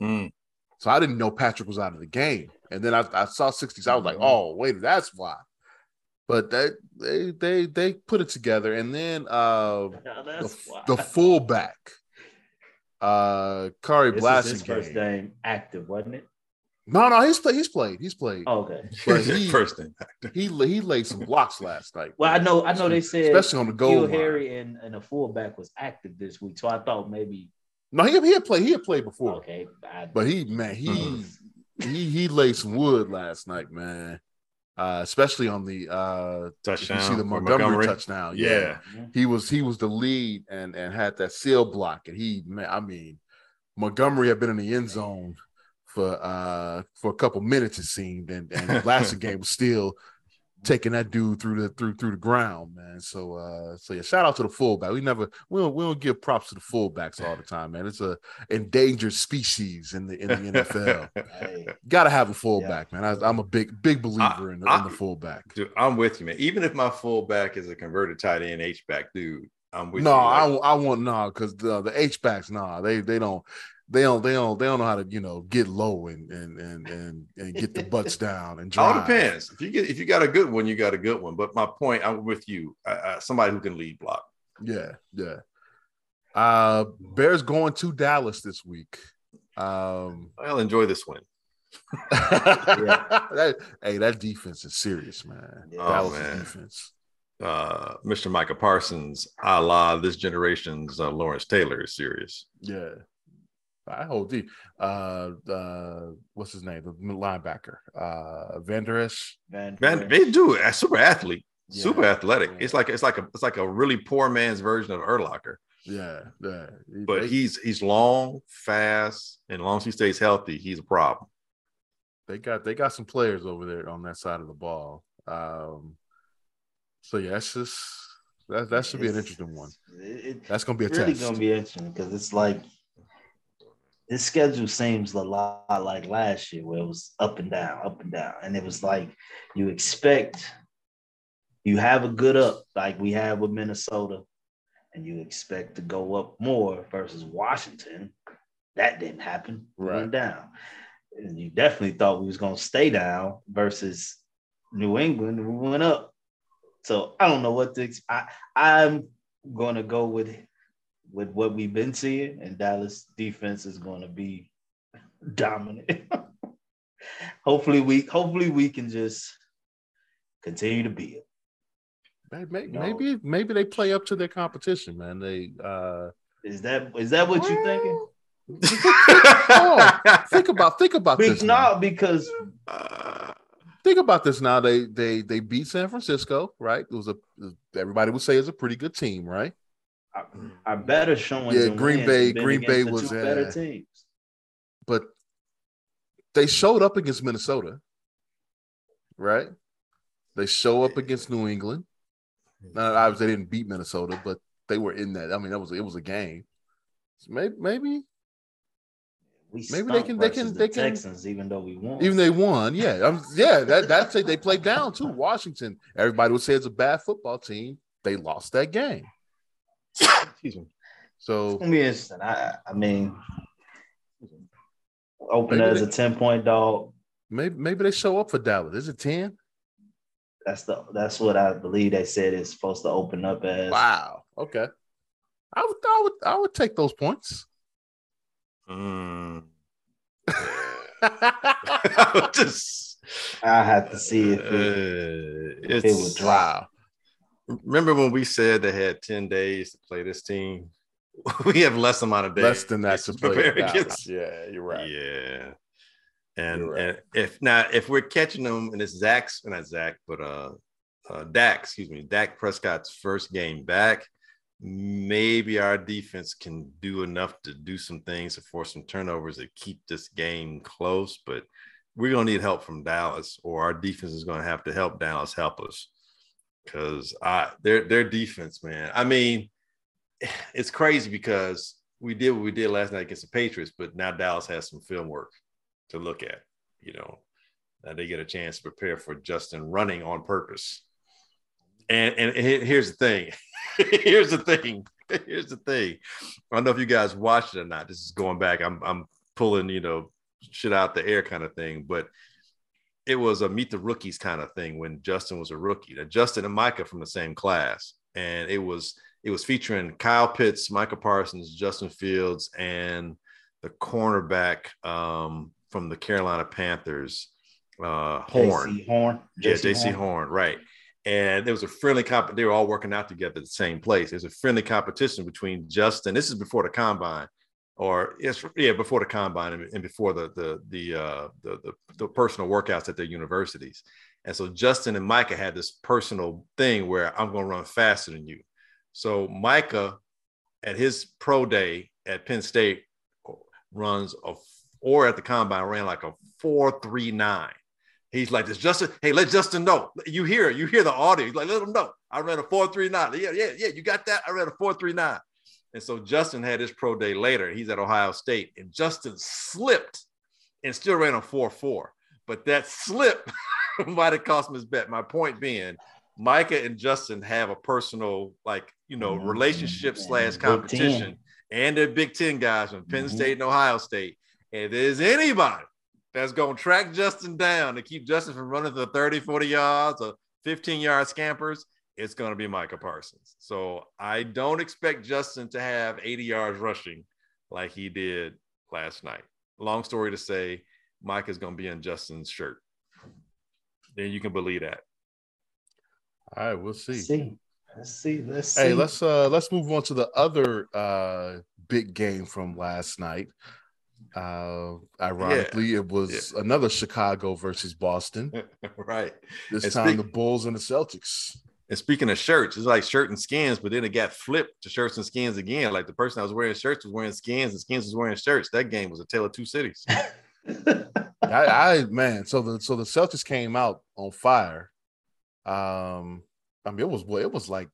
Mm. So I didn't know Patrick was out of the game, and then I saw 60s. I was like, oh wait, that's why. But they put it together, and then the fullback, Kari Blasingame. First game active, wasn't it? No, he's played. Oh, okay, first game active. He laid some blocks last night. Well, I know they said especially on the goal line. Harry and the fullback was active this week, so I thought maybe. No, he had played before. Okay, but he laid some wood last night, man. Especially on the touchdown, you see the Montgomery touchdown. Yeah, he was the lead and had that seal block. And Montgomery had been in the end zone for a couple minutes it seemed, and last game was still taking that dude through the ground, man. So yeah, shout out to the fullback. We don't give props to the fullbacks all the time, man. It's a endangered species in the NFL. Hey. Gotta have a fullback, man. I'm a big believer in the fullback. Dude, I'm with you, man. Even if my fullback is a converted tight end H back, dude, I'm with you. Because the H backs, they don't know how to, get low and get the butts down and drive. All depends. If you got a good one, you got a good one. But my point, I'm with you. Somebody who can lead block. Yeah. Bears going to Dallas this week. I'll enjoy this win. That defense is serious, man. Yeah. Dallas defense. Mr. Micah Parsons, a la this generation's Lawrence Taylor, is serious. Yeah. I hold deep. What's his name? The linebacker, Van Der Esch. They do a super athlete, super athletic. Yeah. It's like a really poor man's version of Urlacher. Yeah. But he's long, fast, and as long as he stays healthy, he's a problem. They got some players over there on that side of the ball. So yeah, it's just that should be an interesting one. That's gonna be a test. It's really gonna be interesting because it's like. This schedule seems a lot like last year where it was up and down. And it was like you expect you have a good up like we have with Minnesota and you expect to go up more versus Washington. That didn't happen. Right. We went down. And you definitely thought we was going to stay down versus New England. We went up. So I don't know what to expect. I'm going to go with what we've been seeing, and Dallas defense is going to be dominant. Hopefully we can just continue to be it. Maybe they play up to their competition, man. They is that what you're thinking? Think about this. No, because think about this now. They beat San Francisco, right? It was everybody would say it's a pretty good team, right? I better showing. Yeah, Green Bay was the better teams, but they showed up against Minnesota, right? They show up against New England. Now, obviously, they didn't beat Minnesota, but they were in that. I mean, it was a game. So maybe they can Texans, even though we won. Even they won, yeah, that's it. They played down too. Washington. Everybody would say it's a bad football team. They lost that game. Excuse me. So it's gonna be interesting. I mean, open as a 10-point dog. Maybe they show up for Dallas. Is it 10? That's what I believe they said it's supposed to open up as. Wow. Okay. I would take those points. I have to see if it would drop. Remember when we said they had 10 days to play this team? We have less amount of days. Less than that to play against. Yeah, you're right. Yeah. And, right. And if we're catching them, and it's Dak Prescott's first game back, maybe our defense can do enough to do some things to force some turnovers to keep this game close. But we're going to need help from Dallas, or our defense is going to have to help Dallas help us, because their defense, man. I mean, it's crazy because we did what we did last night against the Patriots, but now Dallas has some film work to look at, now they get a chance to prepare for Justin running on purpose. And here's the thing. I don't know if you guys watched it or not. This is going back. I'm pulling, shit out the air kind of thing, but it was a meet the rookies kind of thing when Justin was a rookie. Now, Justin and Micah from the same class, and it was featuring Kyle Pitts, Micah Parsons, Justin Fields, and the cornerback from the Carolina Panthers, Horn. Yeah, JC Horn, right. And there was a friendly competition. They were all working out together at the same place. There's a friendly competition between Justin. This is before the combine, before the combine and before the personal workouts at their universities. And so Justin and Micah had this personal thing where I'm going to run faster than you. So Micah, at his pro day at Penn State, at the combine ran like a 4.39. He's like, this Justin, hey, let Justin know. You hear the audio. He's like, let him know. I ran a 4.39. Yeah, you got that? I ran a 4.39. And so Justin had his pro day later. He's at Ohio State, and Justin slipped and still ran a 4.4. But that slip might have cost him his bet. My point being, Micah and Justin have a personal, relationship / competition. And they're Big Ten guys from Penn State and Ohio State. And if there's anybody that's going to track Justin down to keep Justin from running the 30, 40 yards or 15-yard scampers, it's going to be Micah Parsons. So I don't expect Justin to have 80 yards rushing like he did last night. Long story to say, Micah's going to be in Justin's shirt. Then you can believe that. All right, we'll see. Let's see. Hey, let's move on to the other big game from last night. Ironically, it was another Chicago versus Boston. Right. This time the Bulls and the Celtics. And speaking of shirts, it's like shirt and skins, but then it got flipped to shirts and skins again. Like the person that was wearing shirts was wearing skins and skins was wearing shirts. That game was a tale of two cities. So the Celtics came out on fire. It was like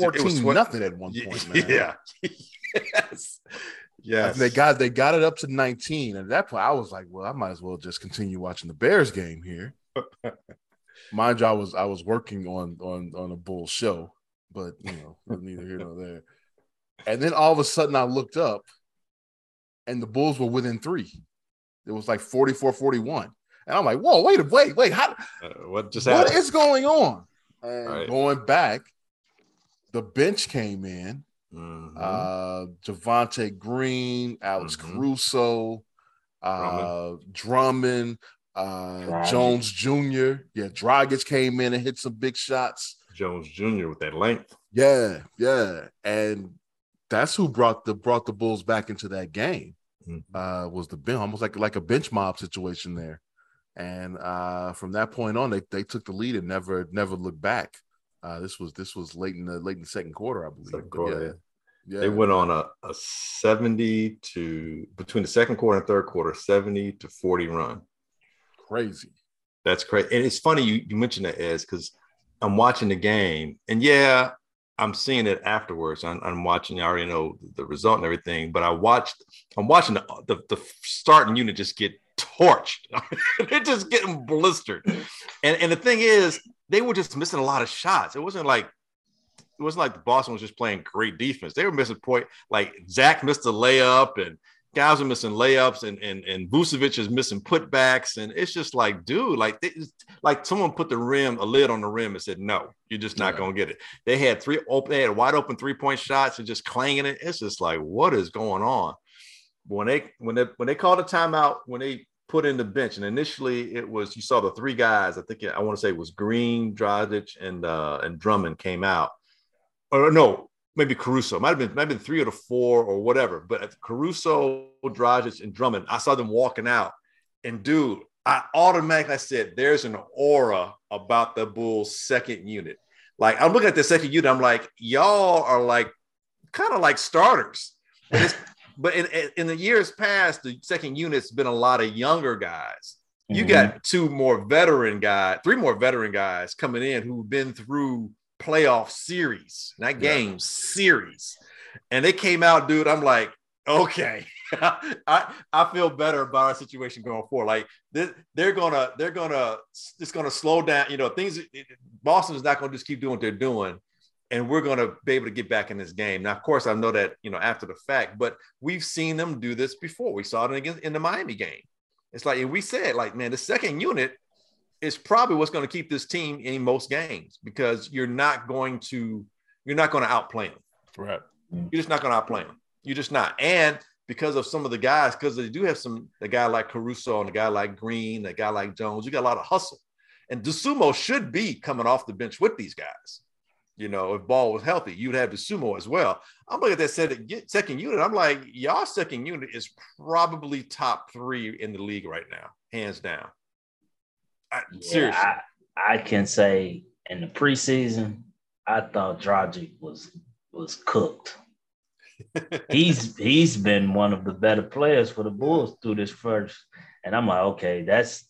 14-0 at one point, man. Yeah. Yes. They got it up to 19. At that point, I was like, well, I might as well just continue watching the Bears game here. Mind you, I was working on a Bulls show, but neither here nor there. And then all of a sudden I looked up and the Bulls were within 3. It was like 44-41. And I'm like, whoa, wait, how what is going on? And going back, the bench came in. Mm-hmm. Javonte Green, Alex Caruso, Drummond, Jones Jr. Yeah, Dragić came in and hit some big shots. Jones Jr. with that length. Yeah. And that's who brought the Bulls back into that game. Mm-hmm. Was the bench, almost like a bench mob situation there. And from that point on, they took the lead and never looked back. This was late in the second quarter, I believe. Second quarter, yeah. They went on a 70 to between the second quarter and third quarter, 70-40 run. Crazy. That's crazy. And it's funny you mentioned that, Ez, because I'm watching the game, and I'm seeing it afterwards. I'm watching. I already know the result and everything, but I'm watching the starting unit just get torched. They're just getting blistered, and the thing is, they were just missing a lot of shots. It wasn't like Boston was just playing great defense. They were missing point. Like Zach missed a layup, and guys are missing layups, and Vucevic is missing putbacks, and it's just like, dude, like someone put a lid on the rim and said, no, you're just not gonna get it. They had wide open 3-point shots and just clanging it. It's just like, what is going on? But when they called a timeout, when they put in the bench, and initially it was, you saw the three guys, I think I want to say it was Green, Dragić, and Drummond came out, or no, maybe Caruso, might have been three or the four or whatever, but Caruso, Dragić, and Drummond, I saw them walking out, and dude, I automatically said, there's an aura about the Bulls second unit. Like, I'm looking at the second unit, I'm like, y'all are like kind of like starters. But in the years past, the second unit's been a lot of younger guys. Mm-hmm. You got three more veteran guys coming in who've been through playoff series, not games, series. And they came out, dude, I'm like, okay, I feel better about our situation going forward. Like they're gonna slow down. You know, Boston's not gonna just keep doing what they're doing. And we're going to be able to get back in this game. Now, of course, I know that, you know, after the fact, but we've seen them do this before. We saw it in the Miami game. It's like, and we said, like, man, the second unit is probably what's going to keep this team in most games, because you're not going to outplay them. Right. You're just not going to outplay them. You're just not. And because of some of the guys, because they do have the guy like Caruso and the guy like Green, the guy like Jones, you got a lot of hustle. And DeSumo should be coming off the bench with these guys. You know, if Ball was healthy, you'd have DeSumo as well. I'm looking at that second unit. I'm like, y'all second unit is probably top three in the league right now, hands down. Seriously. I can say in the preseason, I thought Dragić was cooked. He's been one of the better players for the Bulls through this first. And I'm like, okay, that's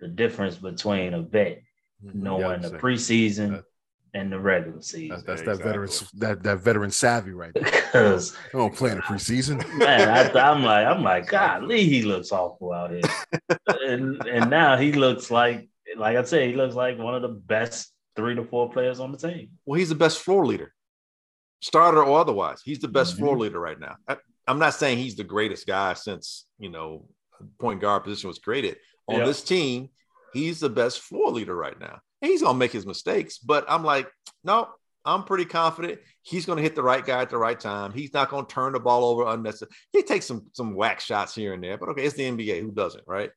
the difference between a vet knowing the preseason and the regular season. That veteran savvy right there. Because I don't play in the preseason. Man, I'm like, golly, he looks awful out here. and now he looks like I said, he looks like one of the best 3 to 4 players on the team. Well, he's the best floor leader, starter or otherwise. He's the best floor leader right now. I'm not saying he's the greatest guy since, you know, point guard position was created. On this team, he's the best floor leader right now. He's going to make his mistakes, but I'm like, no, I'm pretty confident he's going to hit the right guy at the right time. He's not going to turn the ball over unnecessarily. He takes some whack shots here and there, but okay, it's the NBA. Who doesn't, right?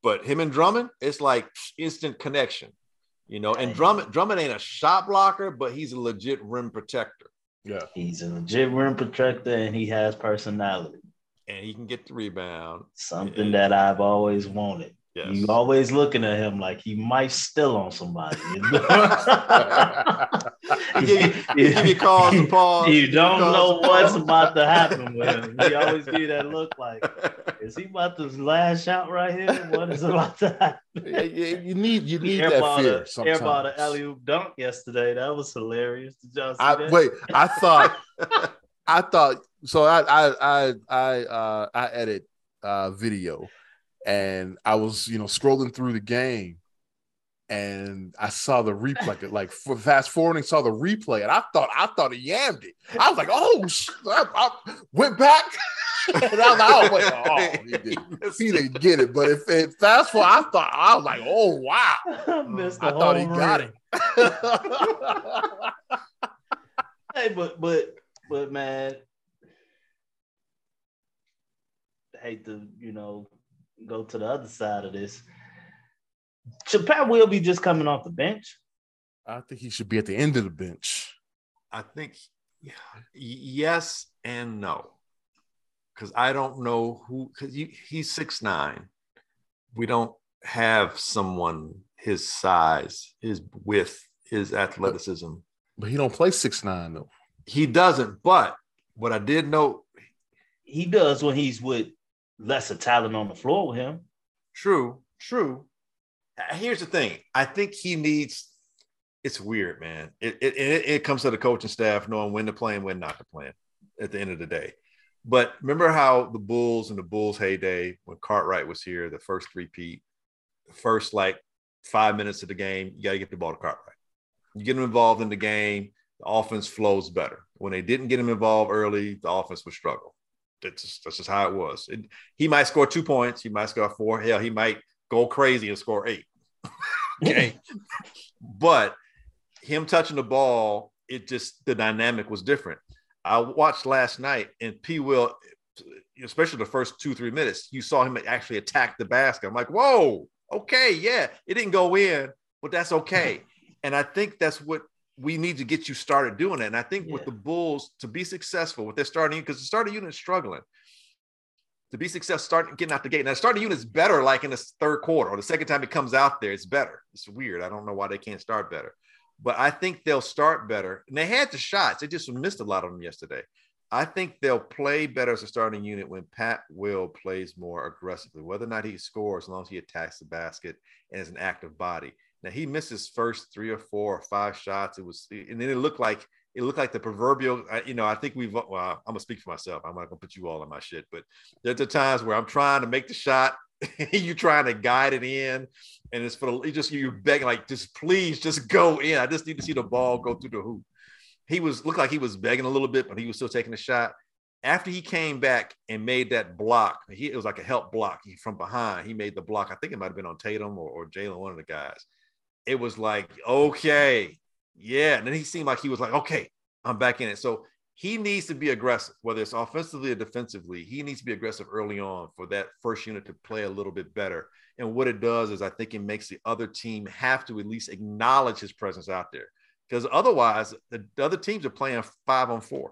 But him and Drummond, it's like instant connection, you know, and Drummond ain't a shot blocker, but he's a legit rim protector. Yeah. He's a legit rim protector, and he has personality. And he can get the rebound. Something that I've always wanted. Yes. You always looking at him like he might steal on somebody. You know? Give you calls and pause. You don't know what's about to happen with him. He always give that look like, is he about to lash out right here? What is about to happen? You need that fear sometimes. Air ball to alley-oop dunk yesterday. That was hilarious. Did y'all see that? Wait, I thought. So I edit video. And I was, you know, scrolling through the game, and I saw the replay. Like fast forwarding, saw the replay, and I thought he yammed it. I was like, "Oh!" I went back, and I was like, "Oh, he didn't get it." But if it fast forward, I was like, "Oh, wow!" I thought he got it. Hey, but man, I hate to, you know, go to the other side of this. Pat will be just coming off the bench. I think he should be at the end of the bench. I think yes and no, because I don't know who, because he's 6'9". We don't have someone his size, his width, his athleticism. But he don't play 6'9", though. He doesn't, but what I did know, he does when he's with lesser talent on the floor with him. True. Here's the thing. I think he needs – it's weird, man. It comes to the coaching staff knowing when to play and when not to play at the end of the day. But remember how the Bulls in the Bulls' heyday, when Cartwright was here, the first three-peat, the first, 5 minutes of the game, you got to get the ball to Cartwright. You get him involved in the game, the offense flows better. When they didn't get him involved early, the offense would struggle. That's just how it was. He might score 2 points. He might score four. Hell, he might go crazy and score eight. Okay. But him touching the ball, it just, the dynamic was different. I watched last night, and P. Will, especially the first 2-3 minutes, you saw him actually attack the basket. I'm like, whoa, okay, yeah. It didn't go in, but that's okay. And I think that's what we need to get you started doing it. And I think with the Bulls, to be successful with their starting unit, because the starting unit is struggling. To be successful, start getting out the gate. Now, the starting unit is better, like in the third quarter, or the second time it comes out there, it's better. It's weird. I don't know why they can't start better. But I think they'll start better. And they had the shots. They just missed a lot of them yesterday. I think they'll play better as a starting unit when Pat Will plays more aggressively, whether or not he scores, as long as he attacks the basket and is an active body. Now, he missed his first 3 or 4 or 5 shots. It was, and then it looked like the proverbial, you know, I think I'm going to speak for myself. I'm not going to put you all in my shit, but there's the times where I'm trying to make the shot. You're trying to guide it in, and it's for the, you just, you're begging, like, just please just go in. I just need to see the ball go through the hoop. He looked like he was begging a little bit, but he was still taking a shot. After he came back and made that block, it was like a help block. He, from behind, he made the block. I think it might've been on Tatum or Jalen, one of the guys. It was like, okay, yeah. And then he seemed like he was like, okay, I'm back in it. So he needs to be aggressive, whether it's offensively or defensively. He needs to be aggressive early on for that first unit to play a little bit better. And what it does is I think it makes the other team have to at least acknowledge his presence out there, because otherwise the other teams are playing 5-on-4.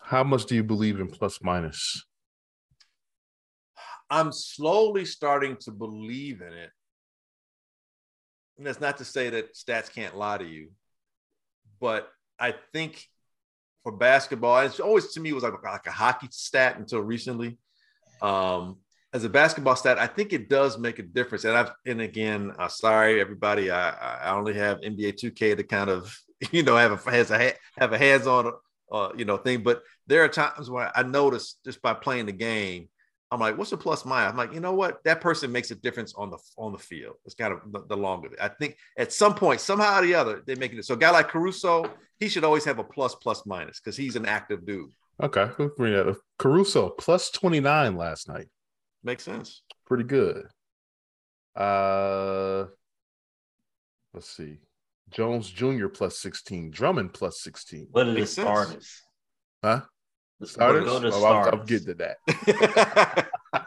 How much do you believe in plus minus? I'm slowly starting to believe in it. And that's not to say that stats can't lie to you, but I think for basketball, it's always to me was like a hockey stat until recently. As a basketball stat, I think it does make a difference. And again, sorry everybody, I only have NBA 2K to kind of, you know, have a hands-on you know, thing. But there are times where I notice just by playing the game, I'm like, what's the plus minus? I'm like, you know what? That person makes a difference on the field. It's kind of the long of it. I think at some point, somehow or the other, they're making it. So a guy like Caruso, he should always have a plus minus because he's an active dude. Okay. Caruso, plus 29 last night. Makes sense. Pretty good. Let's see. Jones Jr. plus 16. Drummond plus 16. What are the starters? Huh? Starters? I'll get to that.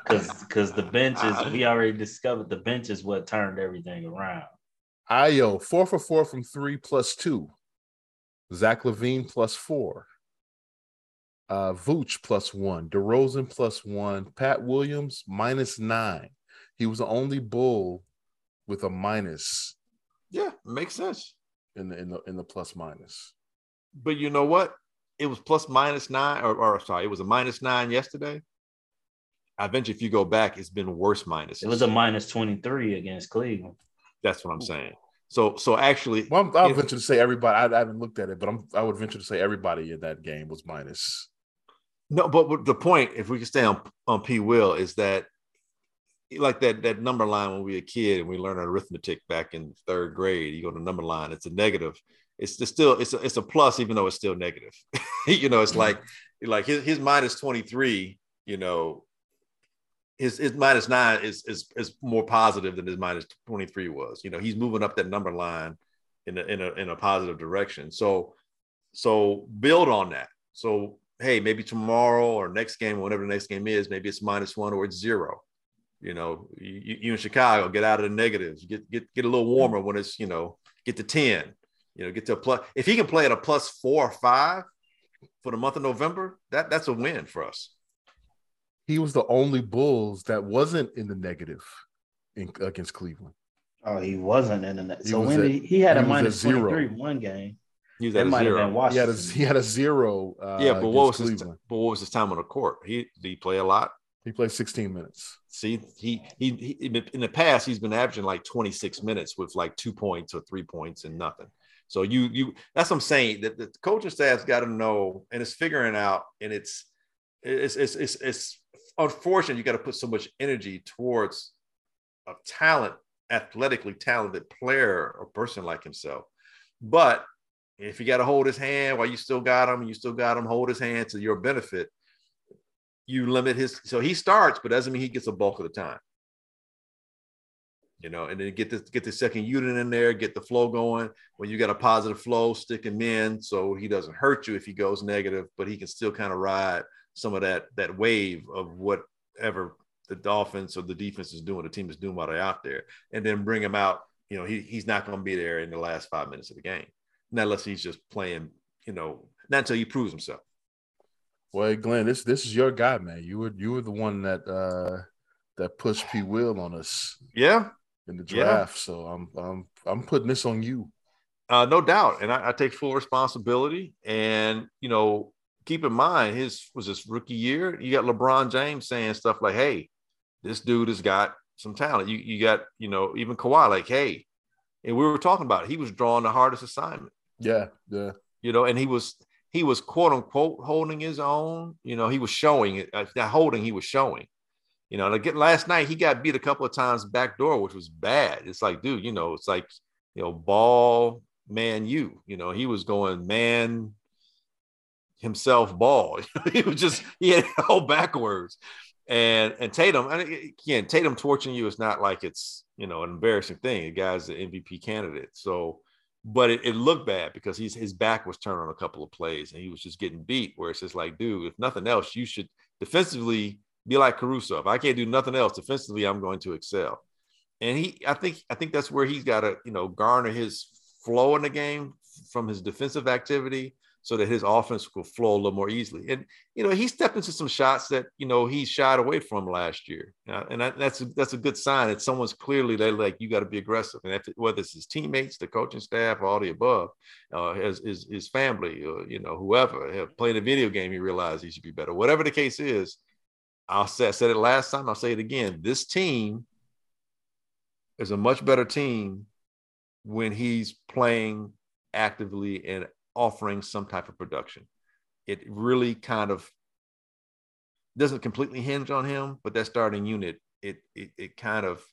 Because the bench is, we already discovered the bench is what turned everything around. Ayo, 4 for 4 from 3 plus 2. Zach LaVine plus 4. Vooch plus 1. DeRozan plus 1. Pat Williams minus 9. He was the only Bull with a minus. Yeah, makes sense. In the plus minus. But you know what? It was plus minus 9, or sorry, it was a minus 9 yesterday. I venture if you go back, it's been worse minus. It was a minus 23 against Cleveland. That's what I'm saying. So actually, well, I would venture to say everybody. I haven't looked at it, but I would venture to say everybody in that game was minus. No, but the point, if we can stay on P. Will, is that like that number line when we were a kid and we learned arithmetic back in third grade. You go to the number line, it's a negative. It's still a plus, even though it's still negative. You know, it's like his minus 23. You know, his minus 9 is more positive than his minus 23 was. You know, he's moving up that number line in a positive direction. So build on that. So hey, maybe tomorrow or next game, whatever the next game is, maybe it's -1 or it's 0. You know, you in Chicago, get out of the negatives. Get a little warmer when it's, you know, get to 10. You know, get to a plus. If he can play at a plus 4 or 5 for the month of November, that's a win for us. He was the only Bulls that wasn't in the negative against Cleveland. Oh, he wasn't in the negative. So when he had a minus 23 one game. He was at a 0. He had a 0. Yeah, but what was his time on the court? Did he play a lot? He played 16 minutes. See, he in the past he's been averaging like 26 minutes with like 2 points or 3 points and nothing. So that's what I'm saying, that the coaching staff's got to know, and it's figuring out, and it's unfortunate. You got to put so much energy towards a athletically talented player or person like himself. But if you got to hold his hand while you still got him, hold his hand to your benefit. you limit his, so he starts, but doesn't mean he gets a bulk of the time. You know, and then get the second unit in there, get the flow going. When you got a positive flow, stick him in so he doesn't hurt you if he goes negative, but he can still kind of ride some of that wave of whatever the offense or the defense is doing, the team is doing while they're out there, and then bring him out. You know, he's not going to be there in the last 5 minutes of the game, not unless he's just playing. You know, not until he proves himself. Well, Glenn, this is your guy, man. You were the one that pushed P. Will on us. Yeah. In the draft, yeah. So I'm putting this on you, no doubt, and I take full responsibility. And you know, keep in mind, his rookie year. You got LeBron James saying stuff like, "Hey, this dude has got some talent." You got, you know, even Kawhi like, "Hey," and we were talking about it. He was drawing the hardest assignment. Yeah. You know, and he was quote unquote holding his own. You know, he was showing it. Not holding, he was showing. You know, again, last night he got beat a couple of times backdoor, which was bad. It's like, dude, you know, it's like, you know, ball, man, you know, he was going man himself ball. He was just, he had it all backwards. And Tatum, again, Tatum torching you is not like it's, you know, an embarrassing thing. The guy's the MVP candidate. So, but it looked bad because his back was turned on a couple of plays and he was just getting beat, where it's just like, dude, if nothing else, you should defensively be like Caruso. If I can't do nothing else defensively, I'm going to excel. And I think that's where he's got to, you know, garner his flow in the game from his defensive activity so that his offense will flow a little more easily. And, you know, he stepped into some shots that, you know, he shied away from last year. And that's a good sign that someone's clearly, they're like, you got to be aggressive. And whether it's his teammates, the coaching staff, all the above, his family, or, you know, whoever, playing a video game, he realized he should be better. Whatever the case is, I said it last time, I'll say it again. This team is a much better team when he's playing actively and offering some type of production. It really kind of doesn't completely hinge on him, but that starting unit, it kind of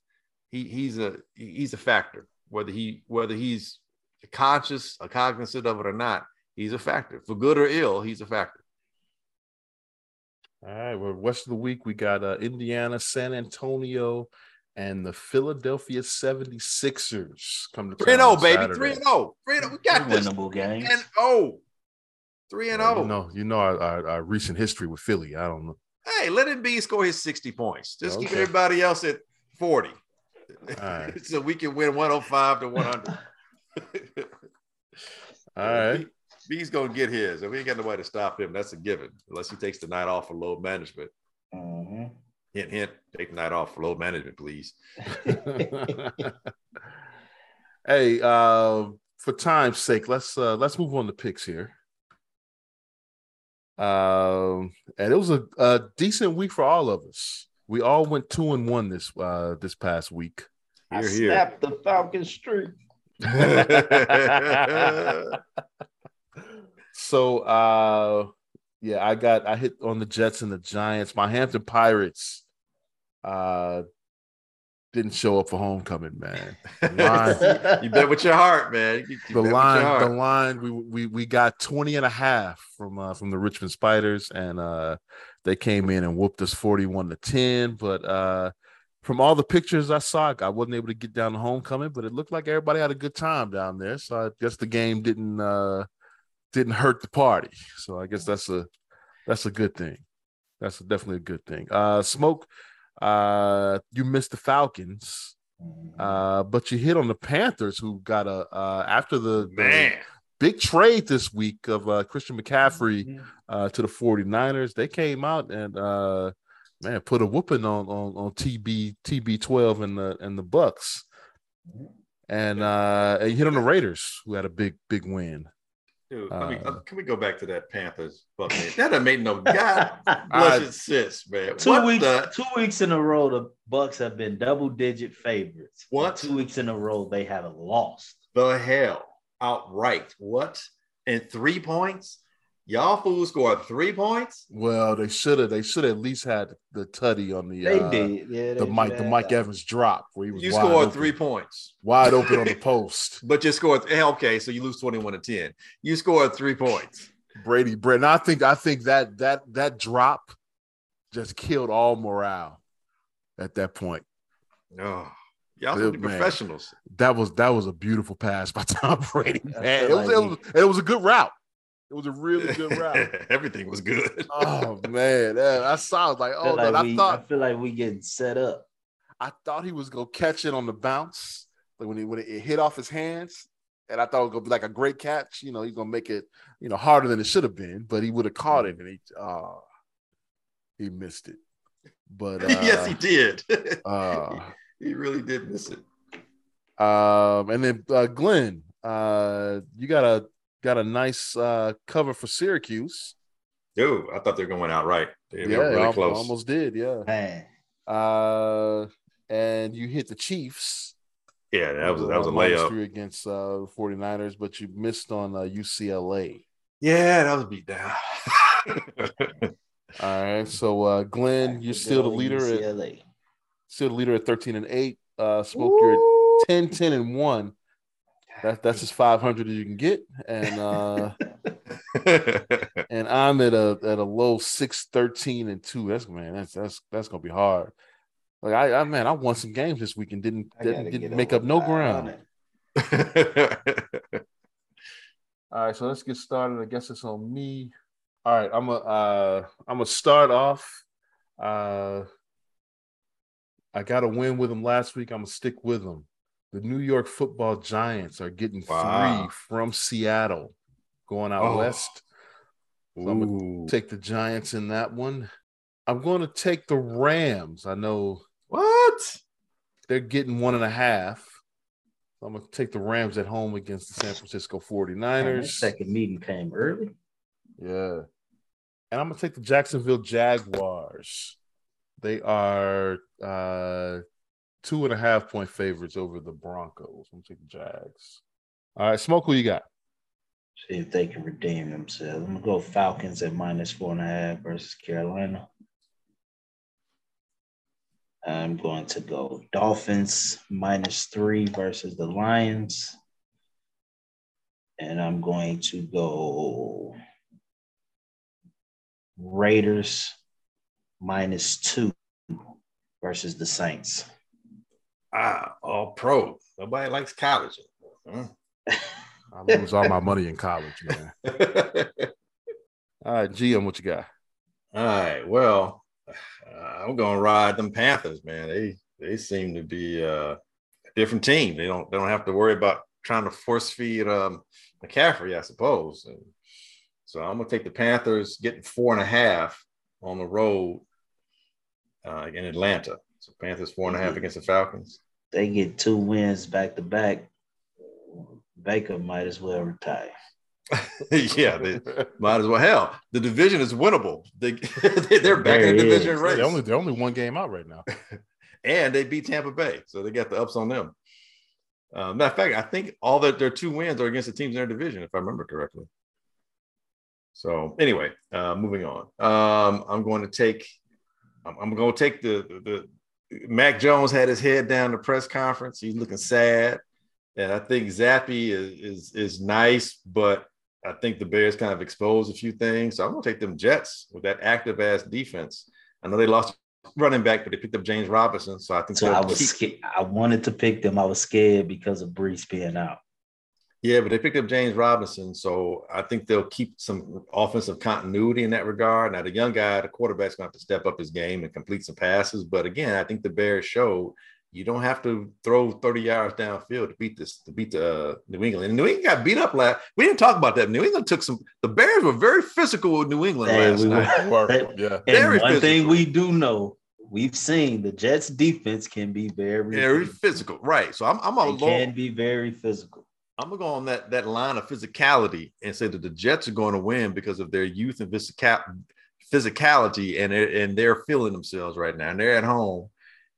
he's a factor. Whether he's conscious or cognizant of it or not, he's a factor. For good or ill, he's a factor. All right, well, rest of the week, we got Indiana, San Antonio, and the Philadelphia 76ers come to play. 3-0, baby, 3-0. We got this. Winnable game. 3-0. 3-0. You know our recent history with Philly. I don't know. Hey, let Embiid score his 60 points. Just keep everybody else at 40. All right. So we can win 105 to 100. All right. He's going to get his, and we ain't got nobody to stop him. That's a given, unless he takes the night off for load management. Mm-hmm. Hint, hint, take the night off for load management, please. Hey, for time's sake, let's move on to picks here. And it was a decent week for all of us. We all went 2-1 this past week. I snapped the Falcon streak. So, yeah, I hit on the Jets and the Giants. My Hampton Pirates didn't show up for homecoming, man. You bet with your heart, man. The line. We got 20.5 from the Richmond Spiders, and they came in and whooped us 41-10. But from all the pictures I saw, I wasn't able to get down to homecoming, but it looked like everybody had a good time down there. So I guess the game didn't hurt the party, so I guess that's a good thing. That's definitely a good thing. Smoke, you missed the Falcons, but you hit on the Panthers, who got after the big trade this week of Christian McCaffrey to the 49ers. They came out and put a whooping on TB12 and the Bucks, and you hit on the Raiders, who had a big win. Dude, can we go back to that Panthers fucking? That made no god bless sense, man. Two weeks in a row, the Bucks have been double-digit favorites. What? 2 weeks in a row, they haven't lost. The hell, outright. What? And 3 points? Y'all fools scored 3 points? Well, they should have. They should at least had the tutty on the. They did. Yeah, the Mike Evans drop where he was. You scored open. 3 points, wide open on the post. But you scored. Okay, so you lose 21-10. You scored 3 points. Brady, I think that drop just killed all morale at that point. Oh, y'all are professionals. That was a beautiful pass by Tom Brady. Man. It was a good route. It was a really good route. Everything was good. Oh, man. I saw, I was like, oh, man, I feel like we getting set up. I thought he was going to catch it on the bounce. Like when it hit off his hands, and I thought it was going to be like a great catch. You know, he's going to make it, you know, harder than it should have been, but he would have caught it, and he missed it. But yes, he did. He really did miss it. And then Glenn, you got a nice cover for Syracuse. Dude, I thought they were going out right. They were really close. Almost did, yeah. Man. And you hit the Chiefs. Yeah, that was a layup against the 49ers, but you missed on UCLA. Yeah, that was a beat down. All right, so Glenn, you're still the leader. UCLA. Still the leader at 13-8. Smoke, you're at 10-10-1. That's as 500 as you can get, and and I'm at a low 6-13-2. That's gonna be hard. Like I won some games this week and didn't make up no ground. All right, so let's get started. I guess it's on me. All right, I'm gonna start off. I got a win with them last week. I'm gonna stick with them. The New York Football Giants are getting three from Seattle, going out west. So I'm going to take the Giants in that one. I'm going to take the Rams. I know what they're getting 1.5. So I'm going to take the Rams at home against the San Francisco 49ers. Man, that second meeting came early. Yeah. And I'm going to take the Jacksonville Jaguars. They are 2.5-point favorites over the Broncos. I'm taking Jags. All right, Smoke, who you got? See if they can redeem themselves. I'm gonna go Falcons at -4.5 versus Carolina. I'm going to go Dolphins -3 versus the Lions. And I'm going to go Raiders -2 versus the Saints. Ah, all pro. Nobody likes college. Huh? I lose all my money in college, man. All right, GM, what you got? All right, well, I'm gonna ride them Panthers, man. They seem to be a different team. They don't have to worry about trying to force feed McCaffrey, I suppose. And so I'm gonna take the Panthers getting 4.5 on the road in Atlanta. So Panthers 4.5 against the Falcons. They get 2 wins back to back. Baker might as well retire. Yeah, they might as well. Hell, the division is winnable. They're back in the division race. They're only 1 game out right now, and they beat Tampa Bay, so they got the ups on them. Matter of fact, I think all their 2 wins are against the teams in their division, if I remember correctly. So anyway, moving on. I'm going to take the Mac Jones had his head down the press conference. He's looking sad. And I think Zappe is nice, but I think the Bears kind of exposed a few things. So I'm going to take them Jets with that active-ass defense. I know they lost running back, but they picked up James Robinson. So I think I wanted to pick them. I was scared because of Brees being out. Yeah, but they picked up James Robinson, so I think they'll keep some offensive continuity in that regard. Now, the young guy, the quarterback's going to have to step up his game and complete some passes. But again, I think the Bears showed you don't have to throw 30 yards downfield to beat New England. And New England got beat up last. We didn't talk about that. New England took some. The Bears were very physical with New England last night. One thing we do know. We've seen the Jets' defense can be very physical. Right. So I'm a low. Can be very physical. I'm going to go on that line of physicality and say that the Jets are going to win because of their youth and physicality, and they're feeling themselves right now. And they're at home,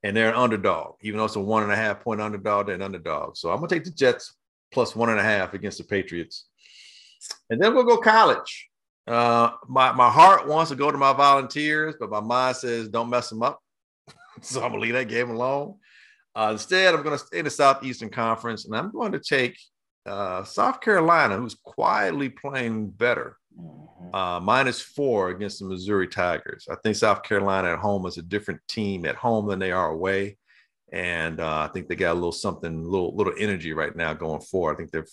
and they're an underdog. Even though it's a 1.5-point underdog, they're an underdog. So I'm going to take the Jets plus 1.5 against the Patriots. And then we'll go college. My heart wants to go to my Volunteers, but my mind says don't mess them up. So I'm going to leave that game alone. Instead, I'm going to stay in the Southeastern Conference, and I'm going to take – South Carolina, who's quietly playing better -4 against the Missouri Tigers. I think South Carolina at home is a different team at home than they are away. And I think they got a little something, little energy right now going forward. I think they're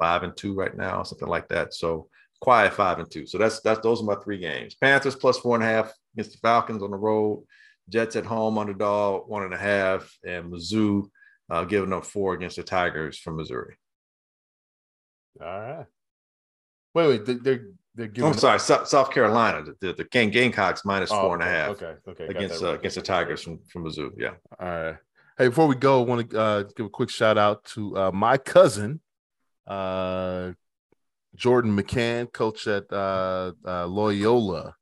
5-2 right now, something like that. So quiet 5-2. So those are my three games. Panthers +4.5 against the Falcons on the road. Jets at home, underdog 1.5, and Mizzou giving up 4 against the Tigers from Missouri. All right. Wait, they're giving. I'm sorry, South Carolina, the Gamecocks -4.5. Okay, against the Tigers from Mizzou. Yeah. All right. Hey, before we go, I want to give a quick shout out to my cousin, Jordan McCann, coach at Loyola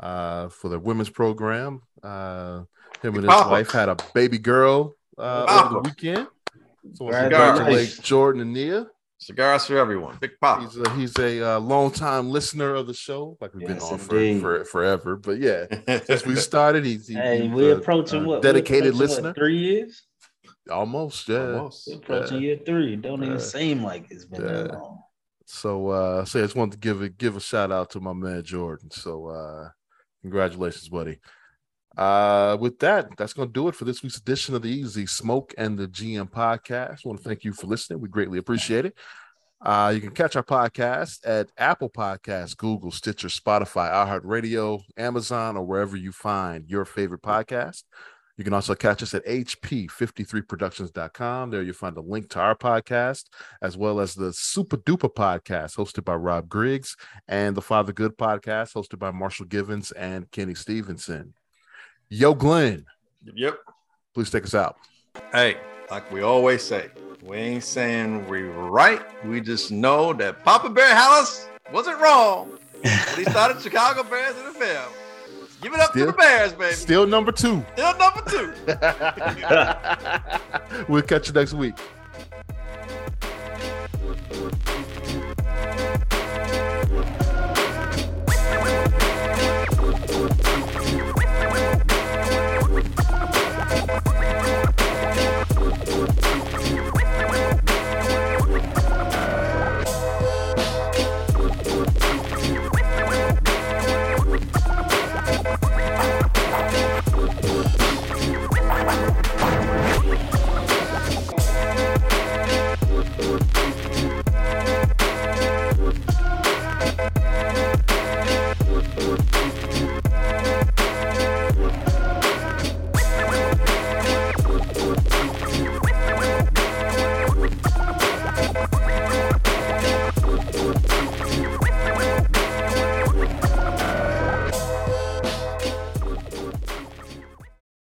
for the women's program. Him and his wife had a baby girl over the weekend. So congratulations, Jordan and Nia. Cigars for everyone. Big Pop. He's a longtime listener of the show, like we've been on for forever. But yeah, since we started, he's approaching a dedicated listener. What, 3 years? Almost, yeah. We're approaching year 3. It don't even seem like it's been that long. So I just wanted to give a shout out to my man Jordan. So congratulations, buddy. With that's going to do it for this week's edition of the Easy Smoke and the GM podcast. I want to thank you for listening. We greatly appreciate it. You can catch our podcast at Apple Podcasts, Google, Stitcher, Spotify, iHeartRadio, Amazon, or wherever you find your favorite podcast. You can also catch us at hp53productions.com. There you'll find a link to our podcast, as well as the Super Duper podcast hosted by Rob Griggs and the Father Good podcast hosted by Marshall Givens and Kenny Stevenson. Yo, Glenn. Yep. Please take us out. Hey, like we always say, we ain't saying we're right. We just know that Papa Bear Hallis wasn't wrong when he started Chicago Bears in the film. Give it up to the Bears, baby. Still #2. Still #2. We'll catch you next week.